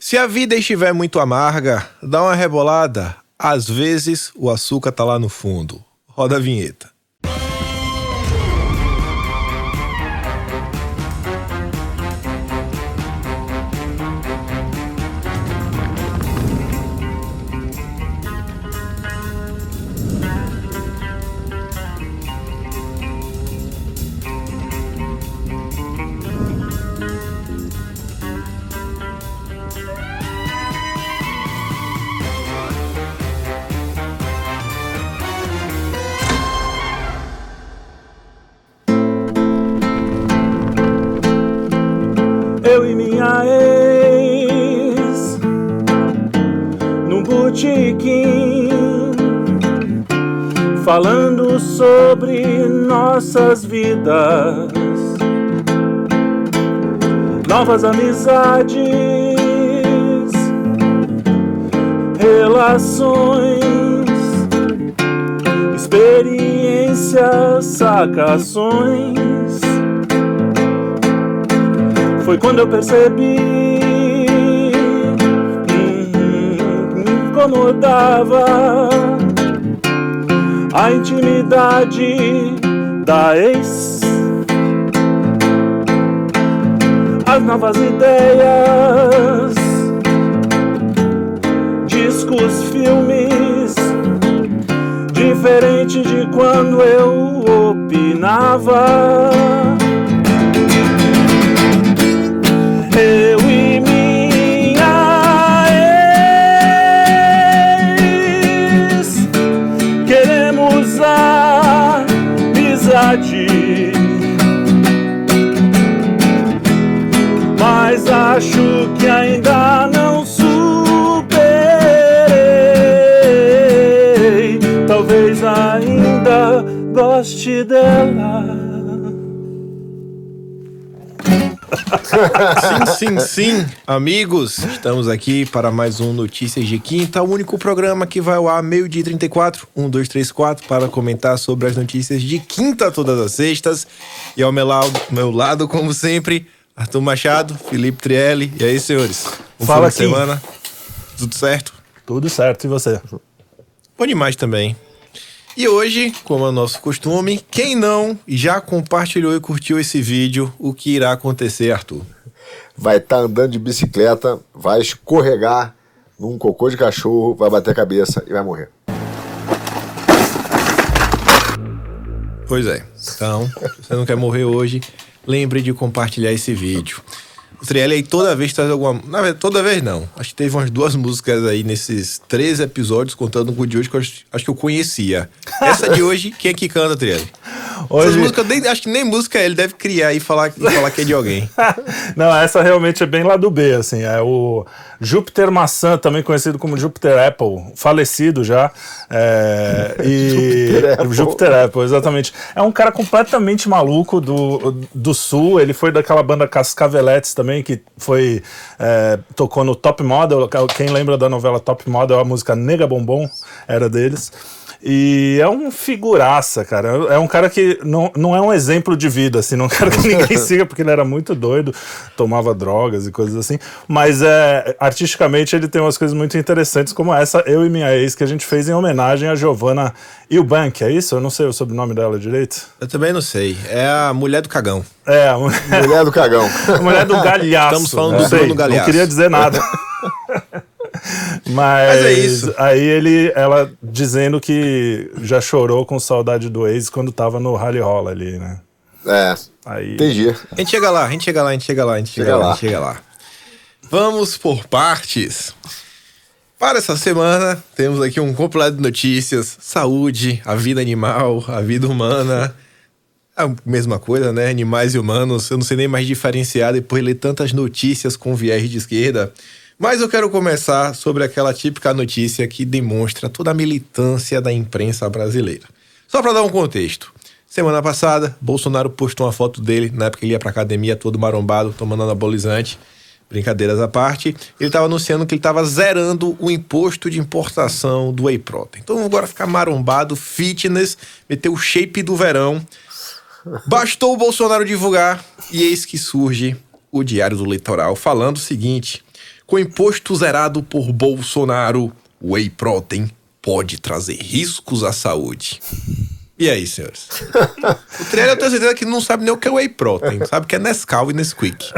Se a vida estiver muito amarga, dá uma rebolada. Às vezes, o açúcar tá lá no fundo. Roda a vinheta. Eu e minha ex, num botequim, falando sobre nossas vidas, novas amizades, relações, experiências, sacações. Foi quando eu percebi me incomodava a intimidade da ex, as novas ideias, discos, filmes, diferente de quando eu opinava. Eu e minha ex queremos a amizade, mas acho que ainda não superei. Talvez ainda goste dela. Sim, sim, sim, amigos, estamos aqui para mais um Notícias de Quinta, o único programa que vai ao ar 12h34, 1234, para comentar sobre as notícias de quinta todas as sextas. E ao meu lado, como sempre, Arthur Machado, Felipe Trielli. E aí, senhores? Fala, Kim. Semana. Tudo certo? Tudo certo, e você? Bom demais também. E hoje, como é o nosso costume, quem não já compartilhou e curtiu esse vídeo, o que irá acontecer, Arthur? Vai estar andando de bicicleta, vai escorregar num cocô de cachorro, vai bater a cabeça e vai morrer. Pois é. Então, se você não quer morrer hoje, lembre de compartilhar esse vídeo. O Trielli aí toda vez traz alguma... Na verdade, toda vez não. Acho que teve umas duas músicas aí nesses 3 episódios, contando com o de hoje, que eu acho que eu conhecia. Essa de hoje, quem é que canta, Trielli? Hoje... Essas músicas, acho que nem música ele deve criar e falar que é de alguém. Não, essa realmente é bem lá do B, assim. É o Júpiter Maçã, também conhecido como Júpiter Apple, falecido já. Júpiter Apple, exatamente. É um cara completamente maluco do sul. Ele foi daquela banda Cascaveletes também, que foi tocou no Top Model. Quem lembra da novela Top Model, a música Nega Bombom era deles. E é um figuraça, cara. É um cara que não é um exemplo de vida, assim. Não quero que ninguém siga, porque ele era muito doido, tomava drogas e coisas assim. Mas artisticamente ele tem umas coisas muito interessantes, como essa Eu e Minha Ex, que a gente fez em homenagem a Giovanna Ewbank, é isso? Eu não sei o sobrenome dela direito. Eu também não sei. É a mulher do cagão. É, a mulher do cagão. A mulher do Gagliasso. Estamos falando do dono do Gagliasso. Não queria dizer nada. Mas é isso. Aí ela dizendo que já chorou com saudade do ex quando tava no rally rola ali, né? É, aí... entendi. A gente chega lá. Vamos por partes. Para essa semana, temos aqui um compilado de notícias, saúde, a vida animal, a vida humana... A mesma coisa, né? Animais e humanos, eu não sei nem mais diferenciar depois de ler tantas notícias com viés de esquerda. Mas eu quero começar sobre aquela típica notícia que demonstra toda a militância da imprensa brasileira. Só para dar um contexto. Semana passada, Bolsonaro postou uma foto dele, na época ele ia pra academia todo marombado, tomando anabolizante. Brincadeiras à parte. Ele estava anunciando que ele estava zerando o imposto de importação do whey protein. Então vamos agora ficar marombado, fitness, meter o shape do verão. Bastou o Bolsonaro divulgar e eis que surge o Diário do Litoral falando o seguinte... Com imposto zerado por Bolsonaro, whey protein pode trazer riscos à saúde. E aí, senhores? O Triel, eu tenho certeza que não sabe nem o que é whey protein. Sabe que é Nescau e Nesquik.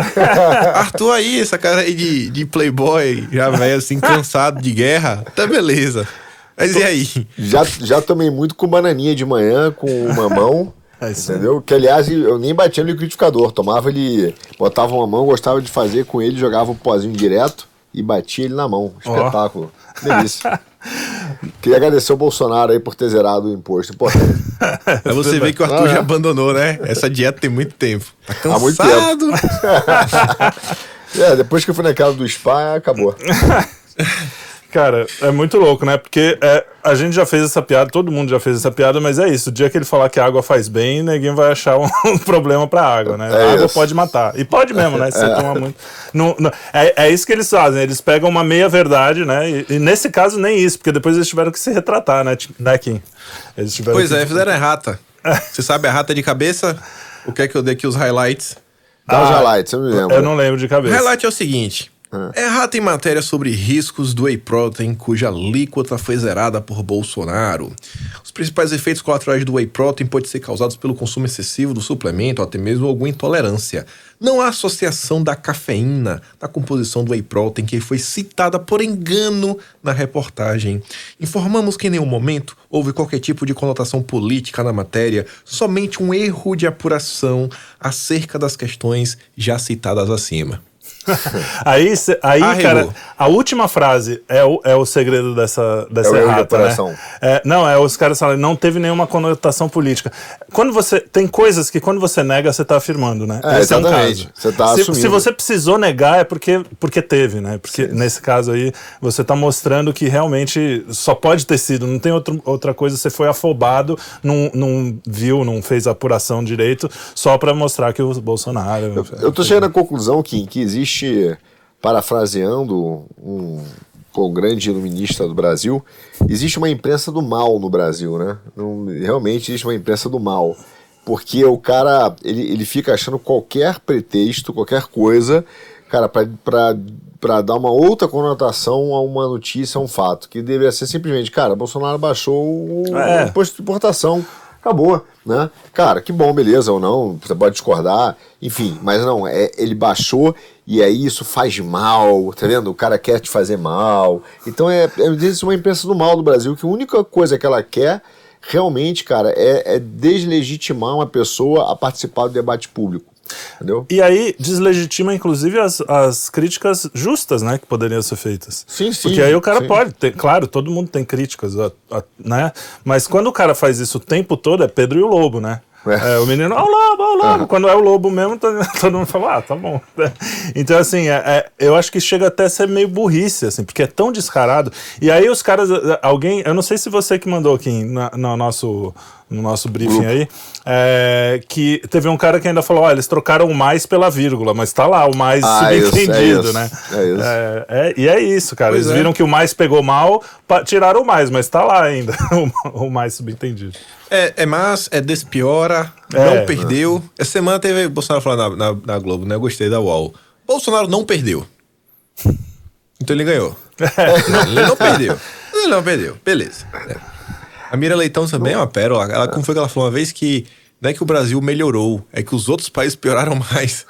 Arthur aí, essa cara aí de playboy, já velho assim, cansado de guerra. Tá beleza. Mas e aí? Já tomei muito com bananinha de manhã, com mamão. É, entendeu? Que aliás eu nem batia no liquidificador, tomava ele, botava uma mão, gostava de fazer com ele, jogava um pozinho direto e batia ele na mão. Espetáculo. Oh. Delícia. Queria agradecer o Bolsonaro aí por ter zerado o imposto. Importante. É, você vê que o Arthur já abandonou, né? Essa dieta tem muito tempo. Tá cansado. Há muito tempo. Depois que eu fui naquela do spa, acabou. Cara, é muito louco, né? Porque a gente já fez essa piada, todo mundo já fez essa piada, mas é isso. O dia que ele falar que a água faz bem, ninguém vai achar um problema pra água, né? A água pode matar. E pode mesmo, né? Se você toma muito. Não, é isso que eles fazem. Eles pegam uma meia-verdade, né? E nesse caso, nem isso. Porque depois eles tiveram que se retratar, né, Kim? Fizeram errata. Você sabe a errata de cabeça? O que é que eu dei aqui os highlights? Dá os highlights, eu me lembro. Eu não lembro de cabeça. O highlight é o seguinte... Errata em matéria sobre riscos do whey protein, cuja alíquota foi zerada por Bolsonaro. Os principais efeitos colaterais do whey protein podem ser causados pelo consumo excessivo do suplemento, ou até mesmo alguma intolerância. Não há associação da cafeína na composição do whey protein, que foi citada por engano na reportagem. Informamos que em nenhum momento houve qualquer tipo de conotação política na matéria, somente um erro de apuração acerca das questões já citadas acima. Aí cara, a última frase é o segredo dessa errata, né? Os caras falam, não teve nenhuma conotação política. Quando você tem coisas que quando você nega, você tá afirmando, né? Esse é um caso. Você tá assumindo. Se você precisou negar, é porque teve, né? Porque nesse caso aí, você tá mostrando que realmente só pode ter sido, não tem outra coisa, você foi afobado, não fez apuração direito, só pra mostrar que o Bolsonaro... Eu tô chegando à conclusão, Kim, que existe, parafraseando um grande iluminista do Brasil, existe uma imprensa do mal no Brasil, né? Realmente existe uma imprensa do mal, porque o cara ele fica achando qualquer pretexto, qualquer coisa, cara, para dar uma outra conotação a uma notícia, a um fato, que deveria ser simplesmente, cara, Bolsonaro baixou o imposto de importação. Acabou, né? Cara, que bom, beleza, ou não, você pode discordar, enfim, mas não, ele baixou e aí isso faz mal, tá vendo? O cara quer te fazer mal, então existe uma imprensa do mal do Brasil, que a única coisa que ela quer, realmente, cara, é deslegitimar uma pessoa a participar do debate público. Entendeu? E aí deslegitima inclusive as críticas justas, né, que poderiam ser feitas. Sim. Porque aí o cara pode ter, claro, todo mundo tem críticas, né? Mas quando o cara faz isso o tempo todo, é Pedro e o Lobo, né? O menino, ó o lobo. Quando é o lobo mesmo, todo mundo fala, tá bom. Então, assim, eu acho que chega até a ser meio burrice, assim, porque é tão descarado. E aí os caras, alguém, eu não sei se você que mandou aqui no nosso briefing aí, que teve um cara que ainda falou, eles trocaram o mais pela vírgula, mas tá lá, o mais subentendido, né? E é isso, cara, eles viram que o mais pegou mal, tiraram o mais, mas tá lá ainda, o mais subentendido. Despiora, não perdeu. Essa semana teve Bolsonaro falando na Globo, né? Eu gostei da UOL. Bolsonaro não perdeu. Então ele ganhou. Ele não perdeu. Beleza. A Mira Leitão também é uma pérola. Ela, como foi que ela falou uma vez que não é que o Brasil melhorou, é que os outros países pioraram mais.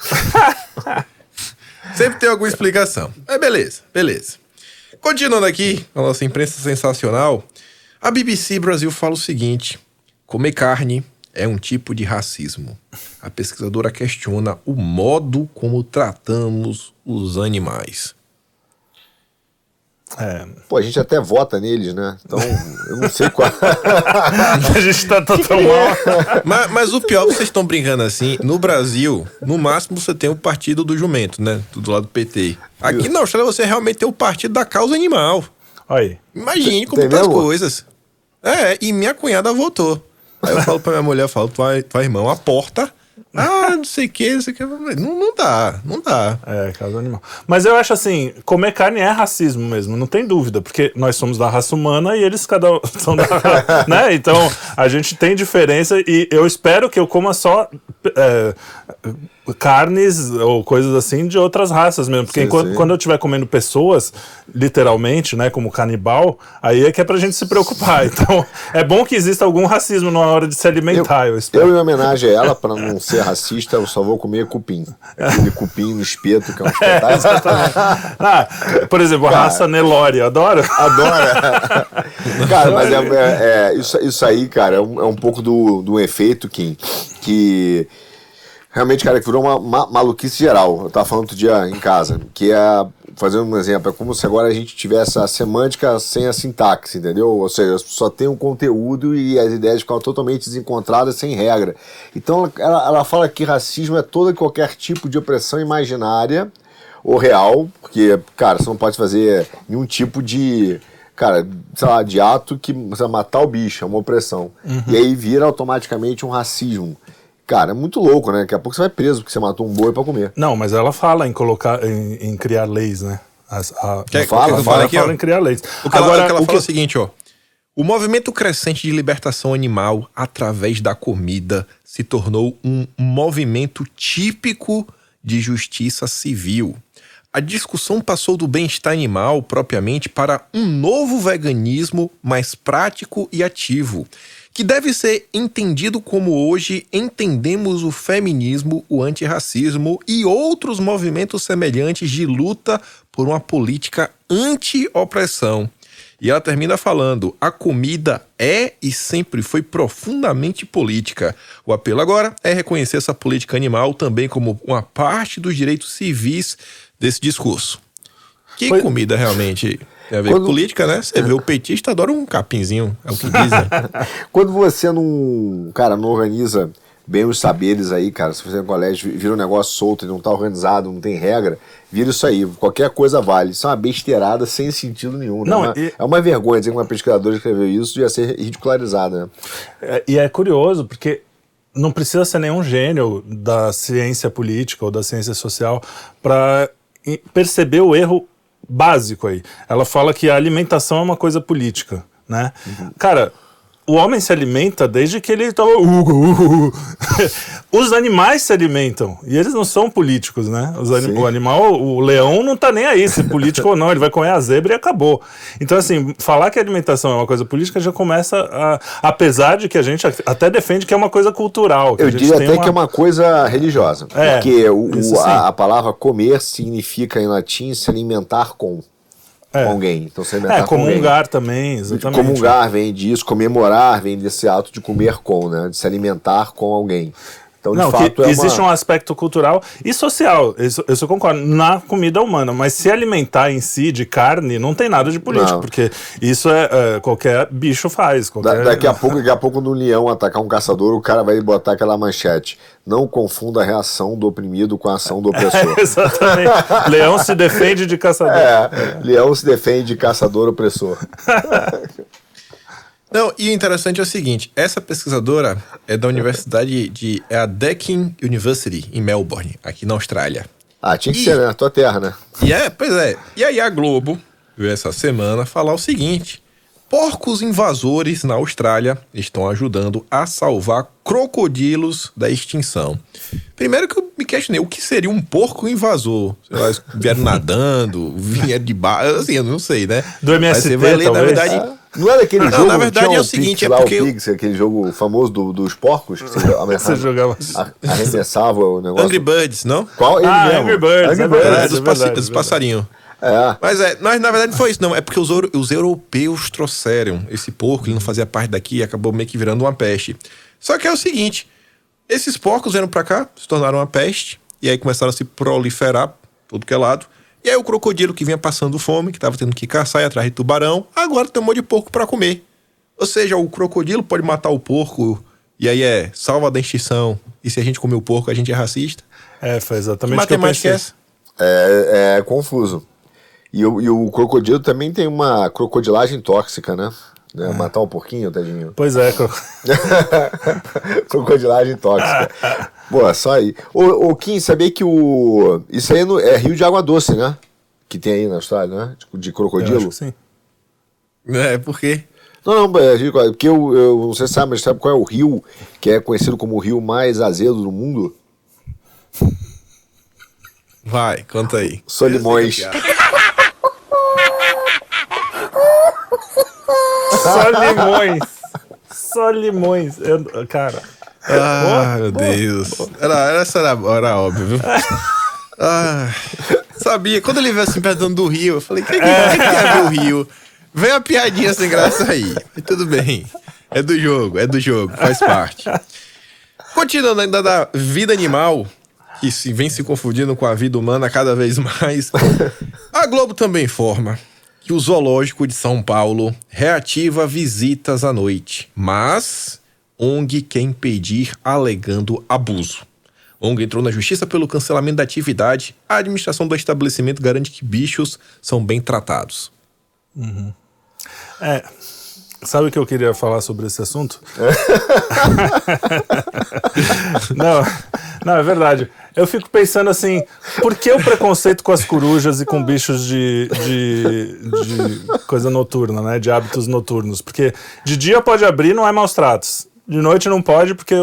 Sempre tem alguma explicação. Mas beleza. Continuando aqui, a nossa imprensa sensacional, a BBC Brasil fala o seguinte... Comer carne é um tipo de racismo. A pesquisadora questiona o modo como tratamos os animais. Pô, a gente até vota neles, né? Então, eu não sei qual... A gente tá tão mal. Mas o pior, vocês estão brincando assim, no Brasil, no máximo você tem o partido do jumento, né? Do lado do PT. Aqui na Austrália você realmente tem o partido da causa animal. Aí. Imagine como tá as coisas. E minha cunhada votou. Aí eu falo pra minha mulher, eu falo, tua irmã, aporta Ah, não sei o que, não sei o que. Não dá, não dá. É, caso animal. Mas eu acho assim, comer carne é racismo mesmo, não tem dúvida. Porque nós somos da raça humana e eles cada um são da raça, né? Então, a gente tem diferença e eu espero que eu coma só carnes ou coisas assim de outras raças mesmo. Porque quando eu estiver comendo pessoas, literalmente, né, como canibal, aí é que é pra gente se preocupar. Então, é bom que exista algum racismo na hora de se alimentar, eu espero. Eu, em homenagem a ela, pra não ser racista, eu só vou comer cupim. Aquele cupim no espeto, que é um espetáculo. Por exemplo, cara, a raça Nelore, adoro. Adora. Cara, mas isso aí, cara, é um pouco do efeito, Kim, que realmente, cara, que virou uma maluquice geral. Eu tava falando outro dia em casa, que é, fazendo um exemplo, é como se agora a gente tivesse a semântica sem a sintaxe, entendeu? Ou seja, só tem um conteúdo e as ideias ficam totalmente desencontradas, sem regra. Então ela fala que racismo é todo e qualquer tipo de opressão imaginária ou real, porque, cara, você não pode fazer nenhum tipo de, cara, sei lá, de ato que matar o bicho, é uma opressão. Uhum. E aí vira automaticamente um racismo. Cara, é muito louco, né? Daqui a pouco você vai preso porque você matou um boi pra comer. Não, mas ela fala em colocar, em criar leis, né? Ela fala em criar leis. O que ela fala é o seguinte, ó. O movimento crescente de libertação animal através da comida se tornou um movimento típico de justiça civil. A discussão passou do bem-estar animal propriamente para um novo veganismo mais prático e ativo, que deve ser entendido como hoje entendemos o feminismo, o antirracismo e outros movimentos semelhantes de luta por uma política anti-opressão. E ela termina falando, a comida é e sempre foi profundamente política. O apelo agora é reconhecer essa política animal também como uma parte dos direitos civis desse discurso. Que foi... comida realmente... Tem a ver com política, né? Você vê, o petista adora um capinzinho, é o que dizem. Quando você não organiza bem os saberes aí, cara, se você no colégio vira um negócio solto e não tá organizado, não tem regra, vira isso aí, qualquer coisa vale. Isso é uma besteirada sem sentido nenhum. Não, né? É uma vergonha dizer que uma pesquisadora escreveu isso e ia ser ridicularizada, né? E é curioso, porque não precisa ser nenhum gênio da ciência política ou da ciência social para perceber o erro básico aí. Ela fala que a alimentação é uma coisa política, né? Uhum. Cara, o homem se alimenta desde que ele toma... Os animais se alimentam e eles não são políticos, né? O animal, o leão não tá nem aí se político ou não, ele vai comer a zebra e acabou. Então, assim, falar que a alimentação é uma coisa política já começa a... Apesar de que a gente até defende que é uma coisa cultural. Eu diria até que é uma coisa religiosa. É, porque a palavra comer significa, em latim, se alimentar com... com alguém. Então, você comungar com também, exatamente. Comungar vem disso, comemorar vem desse ato de comer com, né? De se alimentar com alguém. Então, de fato, existe um aspecto cultural e social, isso eu concordo, na comida humana, mas se alimentar em si de carne, não tem nada de político, não. Porque isso qualquer bicho faz. Daqui a pouco, no leão atacar um caçador, o cara vai botar aquela manchete. Não confunda a reação do oprimido com a ação do opressor. Exatamente. Leão se defende de caçador. Leão se defende de caçador opressor. Não, e o interessante é o seguinte, essa pesquisadora é da universidade é a Deakin University, em Melbourne, aqui na Austrália. Ah, tinha que ser, né? Tua terra, né? Pois é. E aí a Globo veio essa semana falar o seguinte, porcos invasores na Austrália estão ajudando a salvar crocodilos da extinção. Primeiro que eu me questionei, o que seria um porco invasor? Eles vieram nadando, vieram de barco, assim, eu não sei, né? Do MST, você vai ler, talvez. Na verdade... Não era aquele jogo, na verdade é o seguinte, é porque... Pigs, aquele jogo famoso dos porcos, que você jogava, arremessava o negócio... Angry Birds, não? Qual? Angry Birds. Angry Birds. Dos passarinhos. É. Mas na verdade não foi isso, não. É porque os europeus trouxeram esse porco, ele não fazia parte daqui e acabou meio que virando uma peste. Só que é o seguinte, esses porcos vieram pra cá, se tornaram uma peste, e aí começaram a se proliferar por todo que é lado. E aí o crocodilo que vinha passando fome, que estava tendo que caçar e atrás de tubarão, agora tem um monte de porco para comer. Ou seja, o crocodilo pode matar o porco e aí salva da extinção. E se a gente comer o porco, a gente é racista. Foi exatamente o que eu pensei. É confuso. E o crocodilo também tem uma crocodilagem tóxica, né? né? Matar um porquinho, tadinho. Pois é, crocodilagem tóxica. Boa, só aí. Ô Kim, sabia que o... Isso aí é rio de água doce, né? Que tem aí na Austrália, né? De crocodilo. Eu acho que sim. É, por quê? Não, porque eu não sei se sabe, mas sabe qual é o rio que é conhecido como o rio mais azedo do mundo? Vai, conta aí. Solimões. Solimões. Eu, cara. Ah, meu Deus. Essa era óbvio, viu? Ah, sabia. Quando ele veio assim perto do rio, eu falei: quem quer ver o rio? Vem uma piadinha sem graça aí. Mas tudo bem. É do jogo, faz parte. Continuando ainda da vida animal, que vem se confundindo com a vida humana cada vez mais, a Globo também informa que o Zoológico de São Paulo reativa visitas à noite, mas ONG quer impedir alegando abuso. A ONG entrou na justiça pelo cancelamento da atividade. A administração do estabelecimento garante que bichos são bem tratados. Uhum. É... Sabe o que eu queria falar sobre esse assunto? Não, é verdade. Eu fico pensando assim, por que o preconceito com as corujas e com bichos de coisa noturna, né? De hábitos noturnos? Porque de dia pode abrir, não é maus tratos. De noite não pode, porque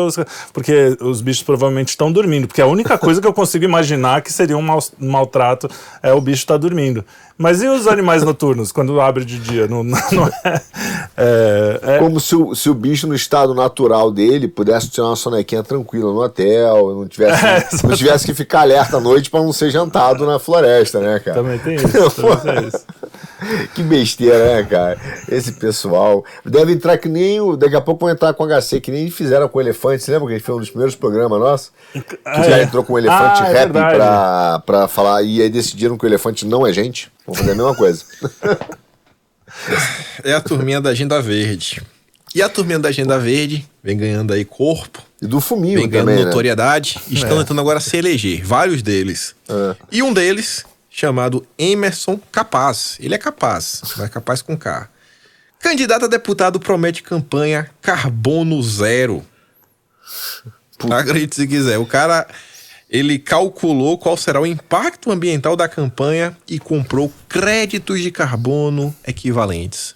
os bichos provavelmente estão dormindo. Porque a única coisa que eu consigo imaginar que seria um maltrato é o bicho estar dormindo. Mas e os animais noturnos, quando abre de dia? Não é como se o bicho, no estado natural dele, pudesse tirar uma sonequinha tranquila no hotel, não tivesse que ficar alerta à noite para não ser jantado na floresta, né, cara? Também tem isso. Que besteira, né, cara? Esse pessoal. Deve entrar que nem o... Daqui a pouco vão entrar com o HC, que nem fizeram com o elefante. Você lembra que a gente foi um dos primeiros programas nossos? Que já entrou com o elefante rap pra falar. E aí decidiram que o elefante não é gente. Vão fazer a mesma coisa. É a turminha da Agenda Verde. E a turminha da Agenda Verde vem ganhando aí corpo. E do fuminho vem ganhando também, notoriedade. Né? Estão tentando agora se eleger. Vários deles. É. E um deles... chamado Emerson Capaz. Ele é capaz, mas capaz com K. Candidato a deputado promete campanha carbono zero. Acredite se quiser. O cara, ele calculou qual será o impacto ambiental da campanha e comprou créditos de carbono equivalentes.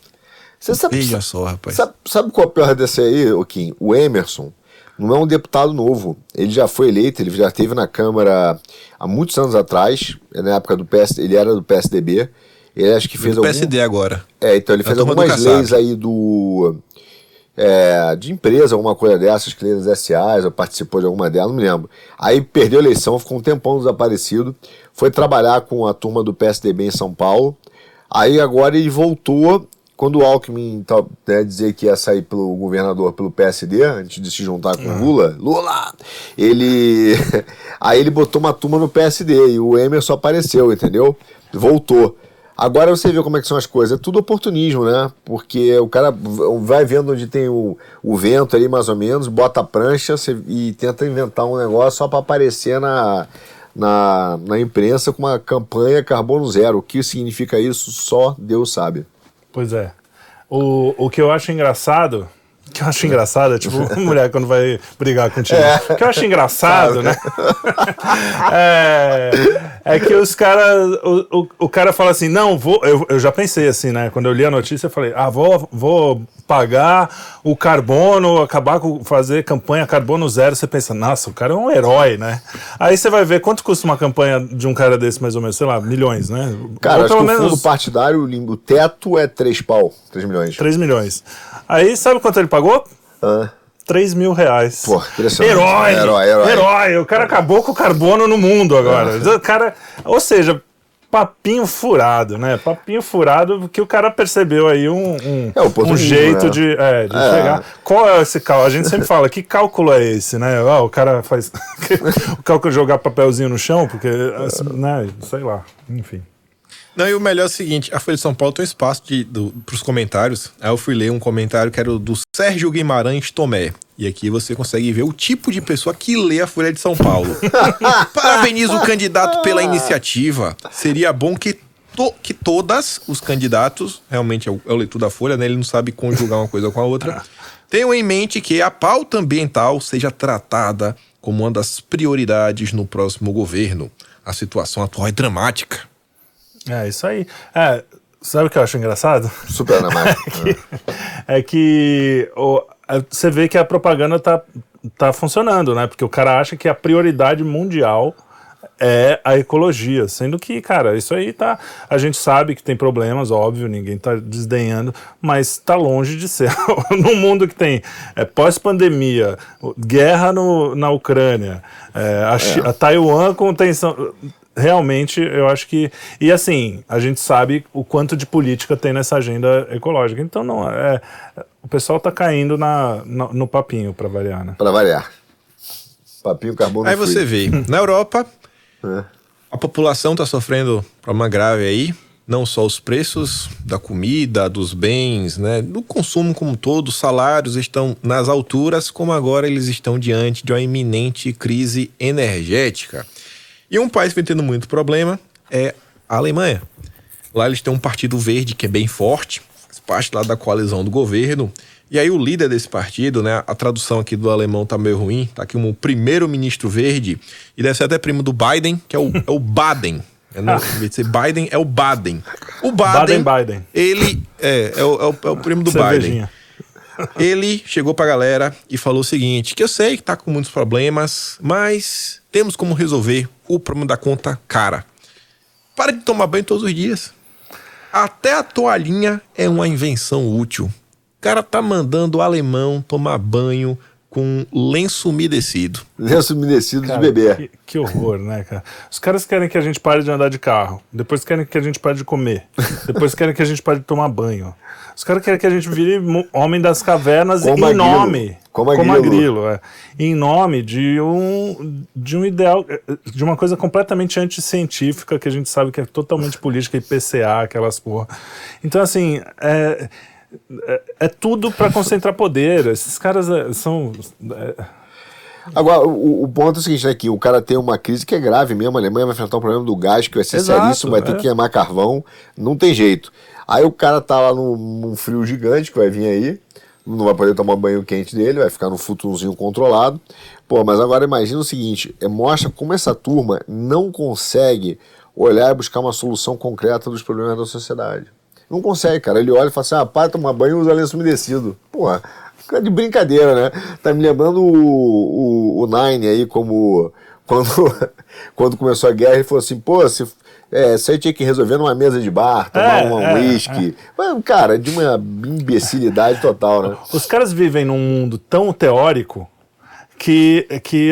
Você sabe, veja só, rapaz. Sabe qual é a pior desse aí, Kim? O Emerson não é um deputado novo, ele já foi eleito, ele já esteve na Câmara há muitos anos atrás, na época do PS, ele era do PSDB, ele acho que fez do PSD agora. É, então ele fez algumas leis aí de empresa, alguma coisa dessas, que leis SAs, ou participou de alguma delas, não me lembro. Aí perdeu a eleição, ficou um tempão desaparecido, foi trabalhar com a turma do PSDB em São Paulo, aí agora ele voltou. Quando o Alckmin, né, dizer que ia sair pelo governador pelo PSD, antes de se juntar com o Lula, ele... Aí ele botou uma turma no PSD e o Emerson apareceu, entendeu? Voltou. Agora você vê como é que são as coisas. É tudo oportunismo, né? Porque o cara vai vendo onde tem o vento ali, mais ou menos, bota a prancha e tenta inventar um negócio só para aparecer na imprensa com uma campanha carbono zero. O que significa isso, só Deus sabe. Pois é. O que eu acho engraçado... que eu acho engraçado é tipo mulher quando vai brigar contigo. O que eu acho engraçado, né? é que os caras... O cara fala assim, não, vou... Eu já pensei assim, né? Quando eu li a notícia, eu falei, vou pagar o carbono, acabar com fazer campanha carbono zero. Você pensa, nossa, o cara é um herói, né? Aí você vai ver quanto custa uma campanha de um cara desse, mais ou menos, sei lá, milhões, né? Cara, acho que o fundo partidário, o teto é 3 milhões. 3 milhões. Aí sabe quanto ele pagou? 3 mil reais. Pô, impressionante. Herói. O cara acabou com o carbono no mundo agora. O cara, ou seja, papinho furado, né? Papinho furado que o cara percebeu aí um jeito, né? de chegar. Qual é esse cálculo? A gente sempre fala, que cálculo é esse, né? Ah, o cara faz o cálculo de jogar papelzinho no chão, porque, assim, né? Sei lá, enfim. Não, e o melhor é o seguinte, a Folha de São Paulo tem um espaço pros comentários. Aí eu fui ler um comentário que era do Sérgio Guimarães Tomé. E aqui você consegue ver o tipo de pessoa que lê a Folha de São Paulo. Parabenizo o candidato pela iniciativa. Seria bom que que todas os candidatos, realmente é o leitor da Folha, né? Ele não sabe conjugar uma coisa com a outra. Tenham em mente que a pauta ambiental seja tratada como uma das prioridades no próximo governo. A situação atual é dramática. É, isso aí. É, sabe o que eu acho engraçado? Super dramático. Você vê que a propaganda tá funcionando, né? Porque o cara acha que a prioridade mundial é a ecologia, sendo que, cara, isso aí tá... A gente sabe que tem problemas, óbvio, ninguém tá desdenhando, mas tá longe de ser. Num mundo que tem pós-pandemia, guerra na Ucrânia, a Taiwan com tensão... Realmente, eu acho que... E assim, a gente sabe o quanto de política tem nessa agenda ecológica. Então, não é... O pessoal tá caindo no papinho, pra variar, né? Pra variar. Papinho, carbono. Aí você vê, na Europa... A população está sofrendo problema grave aí, não só os preços da comida, dos bens, né, do consumo como um todo, os salários estão nas alturas, como agora eles estão diante de uma iminente crise energética. E um país que vem tendo muito problema é a Alemanha. Lá eles têm um partido verde que é bem forte, faz parte lá da coalizão do governo. E aí o líder desse partido, né, a tradução aqui do alemão tá meio ruim, tá aqui como primeiro-ministro verde, e deve ser até primo do Biden, que é o Baden. Em vez de ser Biden, é o Baden. O Baden, ele é o primo do Biden. Ele chegou pra galera e falou o seguinte, que eu sei que tá com muitos problemas, mas temos como resolver o problema da conta cara. Para de tomar banho todos os dias. Até a toalhinha é uma invenção útil. O cara tá mandando o alemão tomar banho com lenço umedecido. Lenço umedecido, cara, de bebê. Que horror, né, cara? Os caras querem que a gente pare de andar de carro. Depois querem que a gente pare de comer. Depois querem que a gente pare de tomar banho. Os caras querem que a gente vire homem das cavernas Como a grilo. Em nome de um ideal, de uma coisa completamente anticientífica que a gente sabe que é totalmente política, IPCA, aquelas porra. Então, assim... É tudo para concentrar poder. Esses caras são... Agora, o ponto é o seguinte, né, que o cara tem uma crise que é grave mesmo. A Alemanha vai enfrentar o problema do gás, que vai ser seríssimo, vai ter que queimar carvão. Não tem jeito. Aí o cara tá lá num frio gigante que vai vir aí. Não vai poder tomar banho quente dele, vai ficar num futunzinho controlado. Pô, mas agora imagina o seguinte, mostra como essa turma não consegue olhar e buscar uma solução concreta dos problemas da sociedade. Não consegue, cara. Ele olha e fala assim, para tomar banho e usa lenço umedecido. Porra, fica de brincadeira, né? Tá me lembrando o Nine aí, como quando começou a guerra, ele falou assim, isso aí tinha que resolver numa mesa de bar, tomar um whisky. Mas, cara, de uma imbecilidade total, né? Os caras vivem num mundo tão teórico que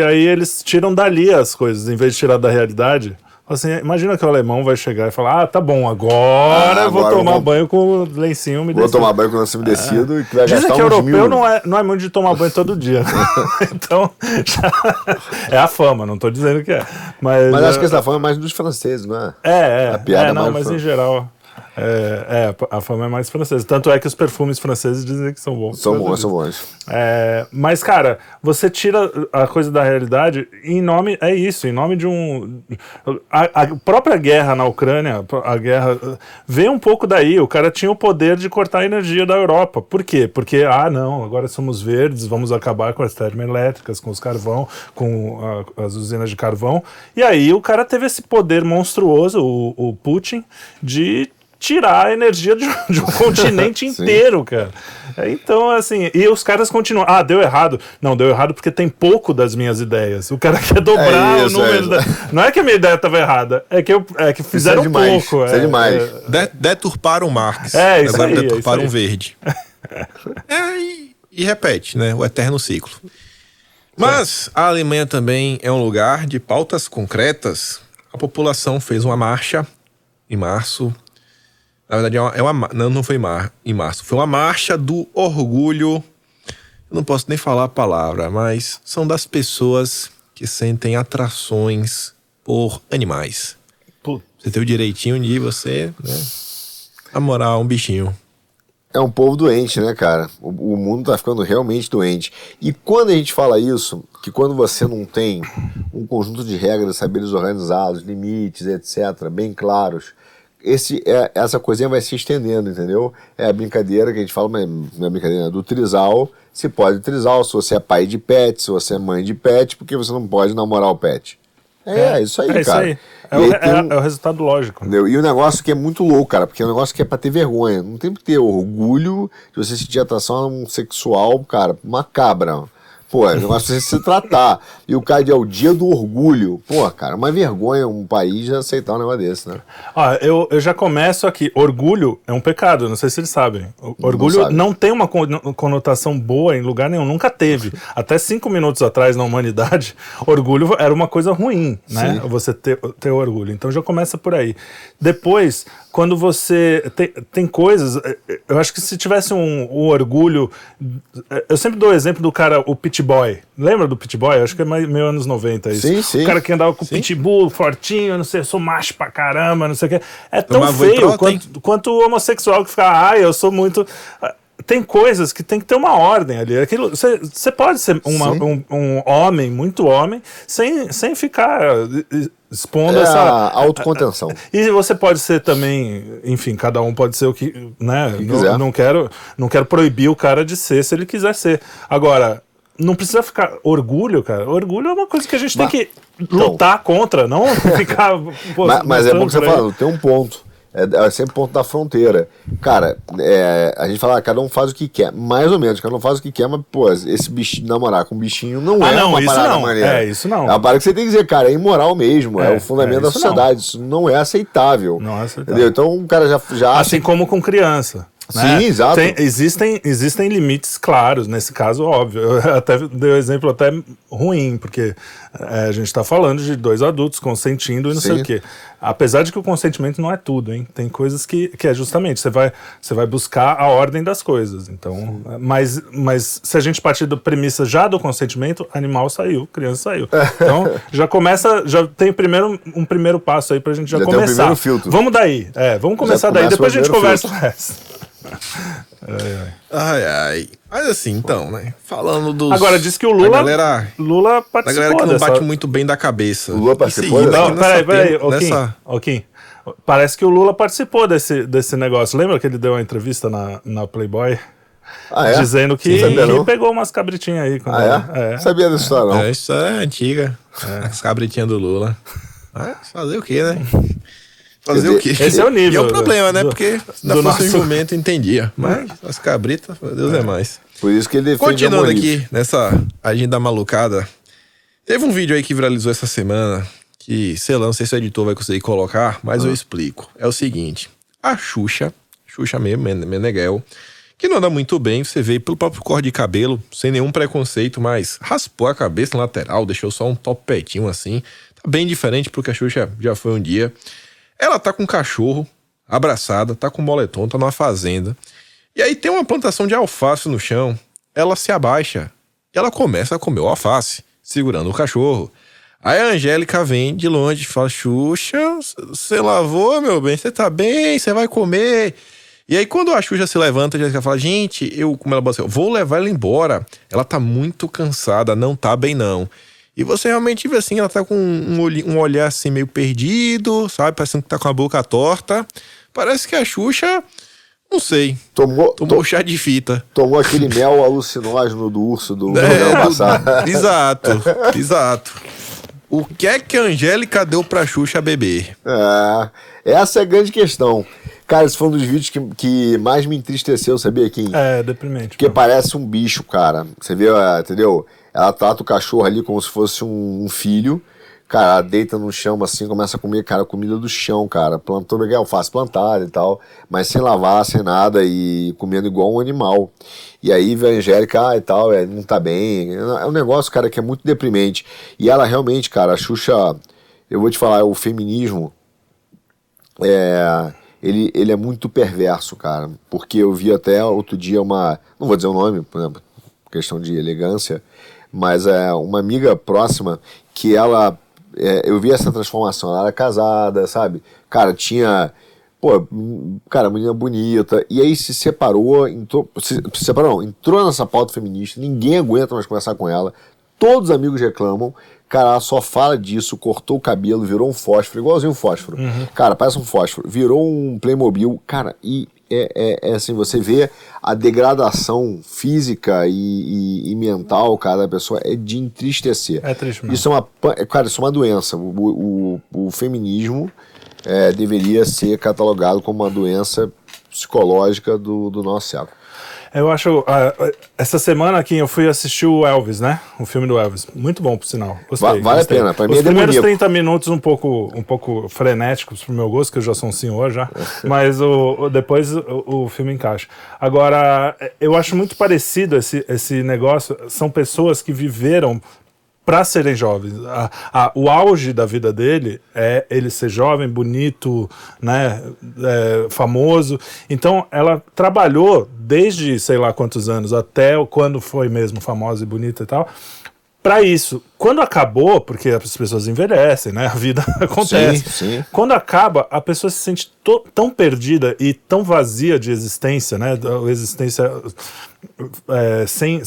aí eles tiram dali as coisas, em vez de tirar da realidade. Assim, imagina que o alemão vai chegar e falar, tá bom, agora vou tomar banho com lencinho umedecido. Vou tomar banho com lencinho umedecido e que vai gastar uns mil. Dizem que europeu não é muito de tomar banho todo dia. Então, é a fama, não tô dizendo que é. Mas acho que essa fama é mais dos franceses, não é? A piada não, mas em geral... a fama é mais francesa. Tanto é que os perfumes franceses dizem que são bons. São bons. Mas, cara, você tira a coisa da realidade em nome de a própria guerra na Ucrânia, a guerra veio um pouco daí. O cara tinha o poder de cortar a energia da Europa. Por quê? Porque, não, agora somos verdes, vamos acabar com as termoelétricas, com os carvão, com as usinas de carvão. E aí o cara teve esse poder monstruoso, o Putin, de tirar a energia de um continente inteiro, cara. Então, assim... E os caras continuam... deu errado. Não, deu errado porque tem pouco das minhas ideias. O cara quer dobrar o número... Não é que a minha ideia estava errada. É que fizeram isso pouco. Isso é demais. Deturparam Marx. Isso aí. Deturparam isso aí. Verde. E repete, né? O eterno ciclo. Mas a Alemanha também é um lugar de pautas concretas. A população fez uma marcha em março... Na verdade, não foi em março. Foi uma marcha do orgulho. Eu não posso nem falar a palavra, mas são das pessoas que sentem atrações por animais. Você tem o direitinho de você, né, namorar um bichinho. É um povo doente, né, cara? O mundo tá ficando realmente doente. E quando a gente fala isso, que quando você não tem um conjunto de regras, saberes organizados, limites, etc., bem claros... essa coisinha vai se estendendo, entendeu? É a brincadeira que a gente fala, mas não é brincadeira, é do trisal. Se pode trisal, se você é pai de pet, se você é mãe de pet, porque você não pode namorar o pet. É isso aí, cara. Isso aí. É o resultado lógico. Entendeu? E o negócio que é muito louco, cara, porque é um negócio que é pra ter vergonha. Não tem que ter orgulho de você sentir atração sexual, cara, macabra. Pô, é um negócio pra você se tratar. E o cara é o dia do orgulho. Pô, cara, uma vergonha um país já aceitar um negócio desse, né? Ah, eu já começo aqui. Orgulho é um pecado, não sei se eles sabem. Orgulho não tem uma conotação boa em lugar nenhum, nunca teve. Até 5 minutos atrás na humanidade, orgulho era uma coisa ruim, né? Sim. Você ter orgulho. Então já começa por aí. Depois, quando você... Tem coisas... Eu acho que se tivesse um orgulho... Eu sempre dou o exemplo do cara, o Pitboy. Lembra do Pitboy? Acho que é meio anos 90 isso. Sim, sim. O cara que andava com pitbull, fortinho, não sei, eu sou macho pra caramba, não sei o quê. É tão feio quanto o homossexual que fica, eu sou muito... Tem coisas que tem que ter uma ordem ali. Você pode ser um homem, muito homem, sem ficar expondo essa... a autocontenção. E você pode ser também... Enfim, cada um pode ser o que... né? Não quero proibir o cara de ser se ele quiser ser. Agora... Não precisa ficar... Orgulho, cara. Orgulho é uma coisa que a gente tem que lutar contra, não ficar... mas é bom que você fala, tem um ponto. É sempre ponto da fronteira. Cara, a gente fala, cada um faz o que quer. Mais ou menos, cada um faz o que quer, mas, pô, esse bichinho, namorar com um bichinho não é uma parada maneira. É, isso não. É uma parada que você tem que dizer, cara, é imoral mesmo, é o fundamento da sociedade. Não. Isso não é aceitável. Não é aceitável. Entendeu? Então, o cara já acha... Assim como com criança. Né? Sim, exato. Existem limites claros, nesse caso, óbvio. Eu até dei um exemplo até ruim, porque a gente está falando de 2 adultos consentindo e não sei o quê. Apesar de que o consentimento não é tudo, hein? Tem coisas que é justamente, você vai buscar a ordem das coisas. Então, mas se a gente partir da premissa já do consentimento, animal saiu, criança saiu. Então, já tem um primeiro passo aí pra gente já começar. Tem o primeiro filtro. Vamos daí. Vamos começar daí, depois a gente conversa o resto. Ai. Mas assim, então, né? Falando dos... Agora, diz que o Lula... Lula participou da galera que não bate muito bem da cabeça. O Lula participou? Não, peraí. Ok. Parece que o Lula participou desse negócio. Lembra que ele deu uma entrevista na Playboy? Dizendo que pegou umas cabritinhas aí. Não sabia dessa história, não. Isso é antiga. É. As cabritinhas do Lula. Fazer o quê, né? Fazer o quê? Esse é o nível. E é o problema, né? Porque na nosso momento entendia. Mas as cabritas, meu Deus, é mais. Por isso que ele defende. Continuando aqui nessa agenda malucada, teve um vídeo aí que viralizou essa semana, que, sei lá, não sei se o editor vai conseguir colocar, mas eu explico. É o seguinte, a Xuxa mesmo, Meneghel, que não anda muito bem, você vê pelo próprio cor de cabelo, sem nenhum preconceito, mas raspou a cabeça na lateral, deixou só um topetinho assim. Tá bem diferente pro que a Xuxa já foi um dia. Ela tá com um cachorro, abraçada, tá com um moletom, tá numa fazenda. E aí tem uma plantação de alface no chão. Ela se abaixa. E ela começa a comer o alface, segurando o cachorro. Aí a Angélica vem de longe e fala, Xuxa, você lavou, meu bem? Você tá bem? Você vai comer? E aí quando a Xuxa se levanta, a Angélica fala, gente, eu vou levar ela embora. Ela tá muito cansada, não tá bem não. E você realmente vê assim, ela tá com um olhar assim meio perdido, sabe? Parecendo que tá com a boca torta. Parece que a Xuxa, não sei, tomou chá de fita. Tomou aquele mel alucinógeno do urso do ano passado. Exato. O que é que a Angélica deu pra Xuxa beber? Essa é a grande questão. Cara, esse foi um dos vídeos que mais me entristeceu, sabia, Kim? É, deprimente. Porque parece um bicho, cara. Você vê, entendeu? Ela trata o cachorro ali como se fosse um filho. Cara, ela deita no chão, assim, começa a comer, cara, comida do chão, cara. Plantou, peguei alface plantada e tal, mas sem lavar, sem nada e comendo igual um animal. E aí vem a Angélica e tal, não tá bem. É um negócio, cara, que é muito deprimente. E ela realmente, cara, a Xuxa, eu vou te falar, o feminismo, ele é muito perverso, cara. Porque eu vi até outro dia não vou dizer o nome, por exemplo, questão de elegância, mas é uma amiga próxima que ela... eu vi essa transformação, ela era casada, sabe? Cara, tinha... Pô, cara, menina bonita. E aí se separou, entrou nessa pauta feminista, ninguém aguenta mais conversar com ela. todos os amigos reclamam. Cara, ela só fala disso, cortou o cabelo, virou um fósforo, igualzinho um fósforo. Uhum. Cara, parece um fósforo. Virou um Playmobil. Cara, e é assim, você vê a degradação física e mental, cara, da pessoa, é de entristecer. É triste mesmo. Isso é uma, cara, isso é uma doença. O feminismo deveria ser catalogado como uma doença psicológica do nosso século. Eu acho... essa semana aqui eu fui assistir o Elvis, né? O filme do Elvis. Muito bom, por sinal. Gostei, vale a pena. Pra mim é demoníaco. Os primeiros 30 minutos um pouco frenéticos pro meu gosto, que eu já sou um senhor já. Mas depois o filme encaixa. Agora, eu acho muito parecido esse negócio. São pessoas que viveram pra serem jovens. O auge da vida dele é ele ser jovem, bonito, né? Famoso. Então, ela trabalhou... desde sei lá quantos anos, até quando foi mesmo famosa e bonita e tal, pra isso. Quando acabou, porque as pessoas envelhecem, né? A vida acontece. Sim, sim. Quando acaba, a pessoa se sente tão perdida e tão vazia de existência, né? Existência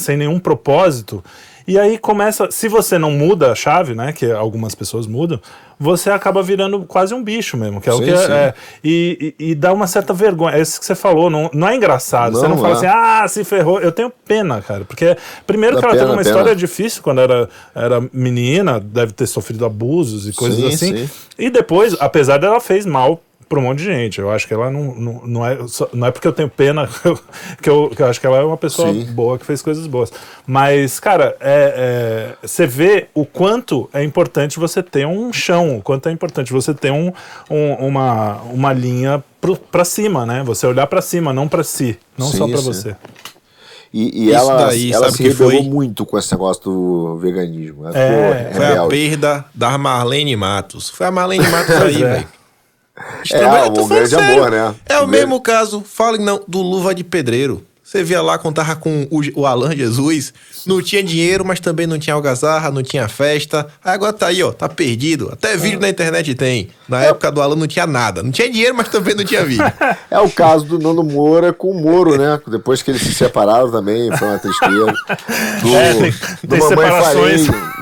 sem nenhum propósito. E aí começa... se você não muda a chave, né? Que algumas pessoas mudam, você acaba virando quase um bicho mesmo, que é o que é. E dá uma certa vergonha. É isso que você falou, não é engraçado. Não, você não fala assim, se ferrou. Eu tenho pena, cara, porque primeiro que ela teve uma história difícil quando era menina, deve ter sofrido abusos e coisas assim. Sim. E depois, apesar dela fez mal para um monte de gente, eu acho que ela não é porque eu tenho pena que eu acho que ela é uma pessoa boa que fez coisas boas, mas cara, você vê o quanto é importante você ter um chão, o quanto é importante você ter uma linha para cima, né? Você olhar para cima, não para si, só para você. E ela se revelou muito com esse negócio do veganismo. Ela foi a perda da Marlene Matos. Foi a Marlene Matos aí, velho. Um grande amor, né? É o mesmo caso, falem não, do Luva de Pedreiro. Você via lá, contava com o Alan Jesus, não tinha dinheiro, mas também não tinha algazarra, não tinha festa. Aí agora tá aí, ó, tá perdido. Até vídeo na internet tem. Na época do Alan não tinha nada. Não tinha dinheiro, mas também não tinha vídeo. É o caso do Nando Moura com o Moro, né? Depois que eles se separaram também, foi uma tristeza.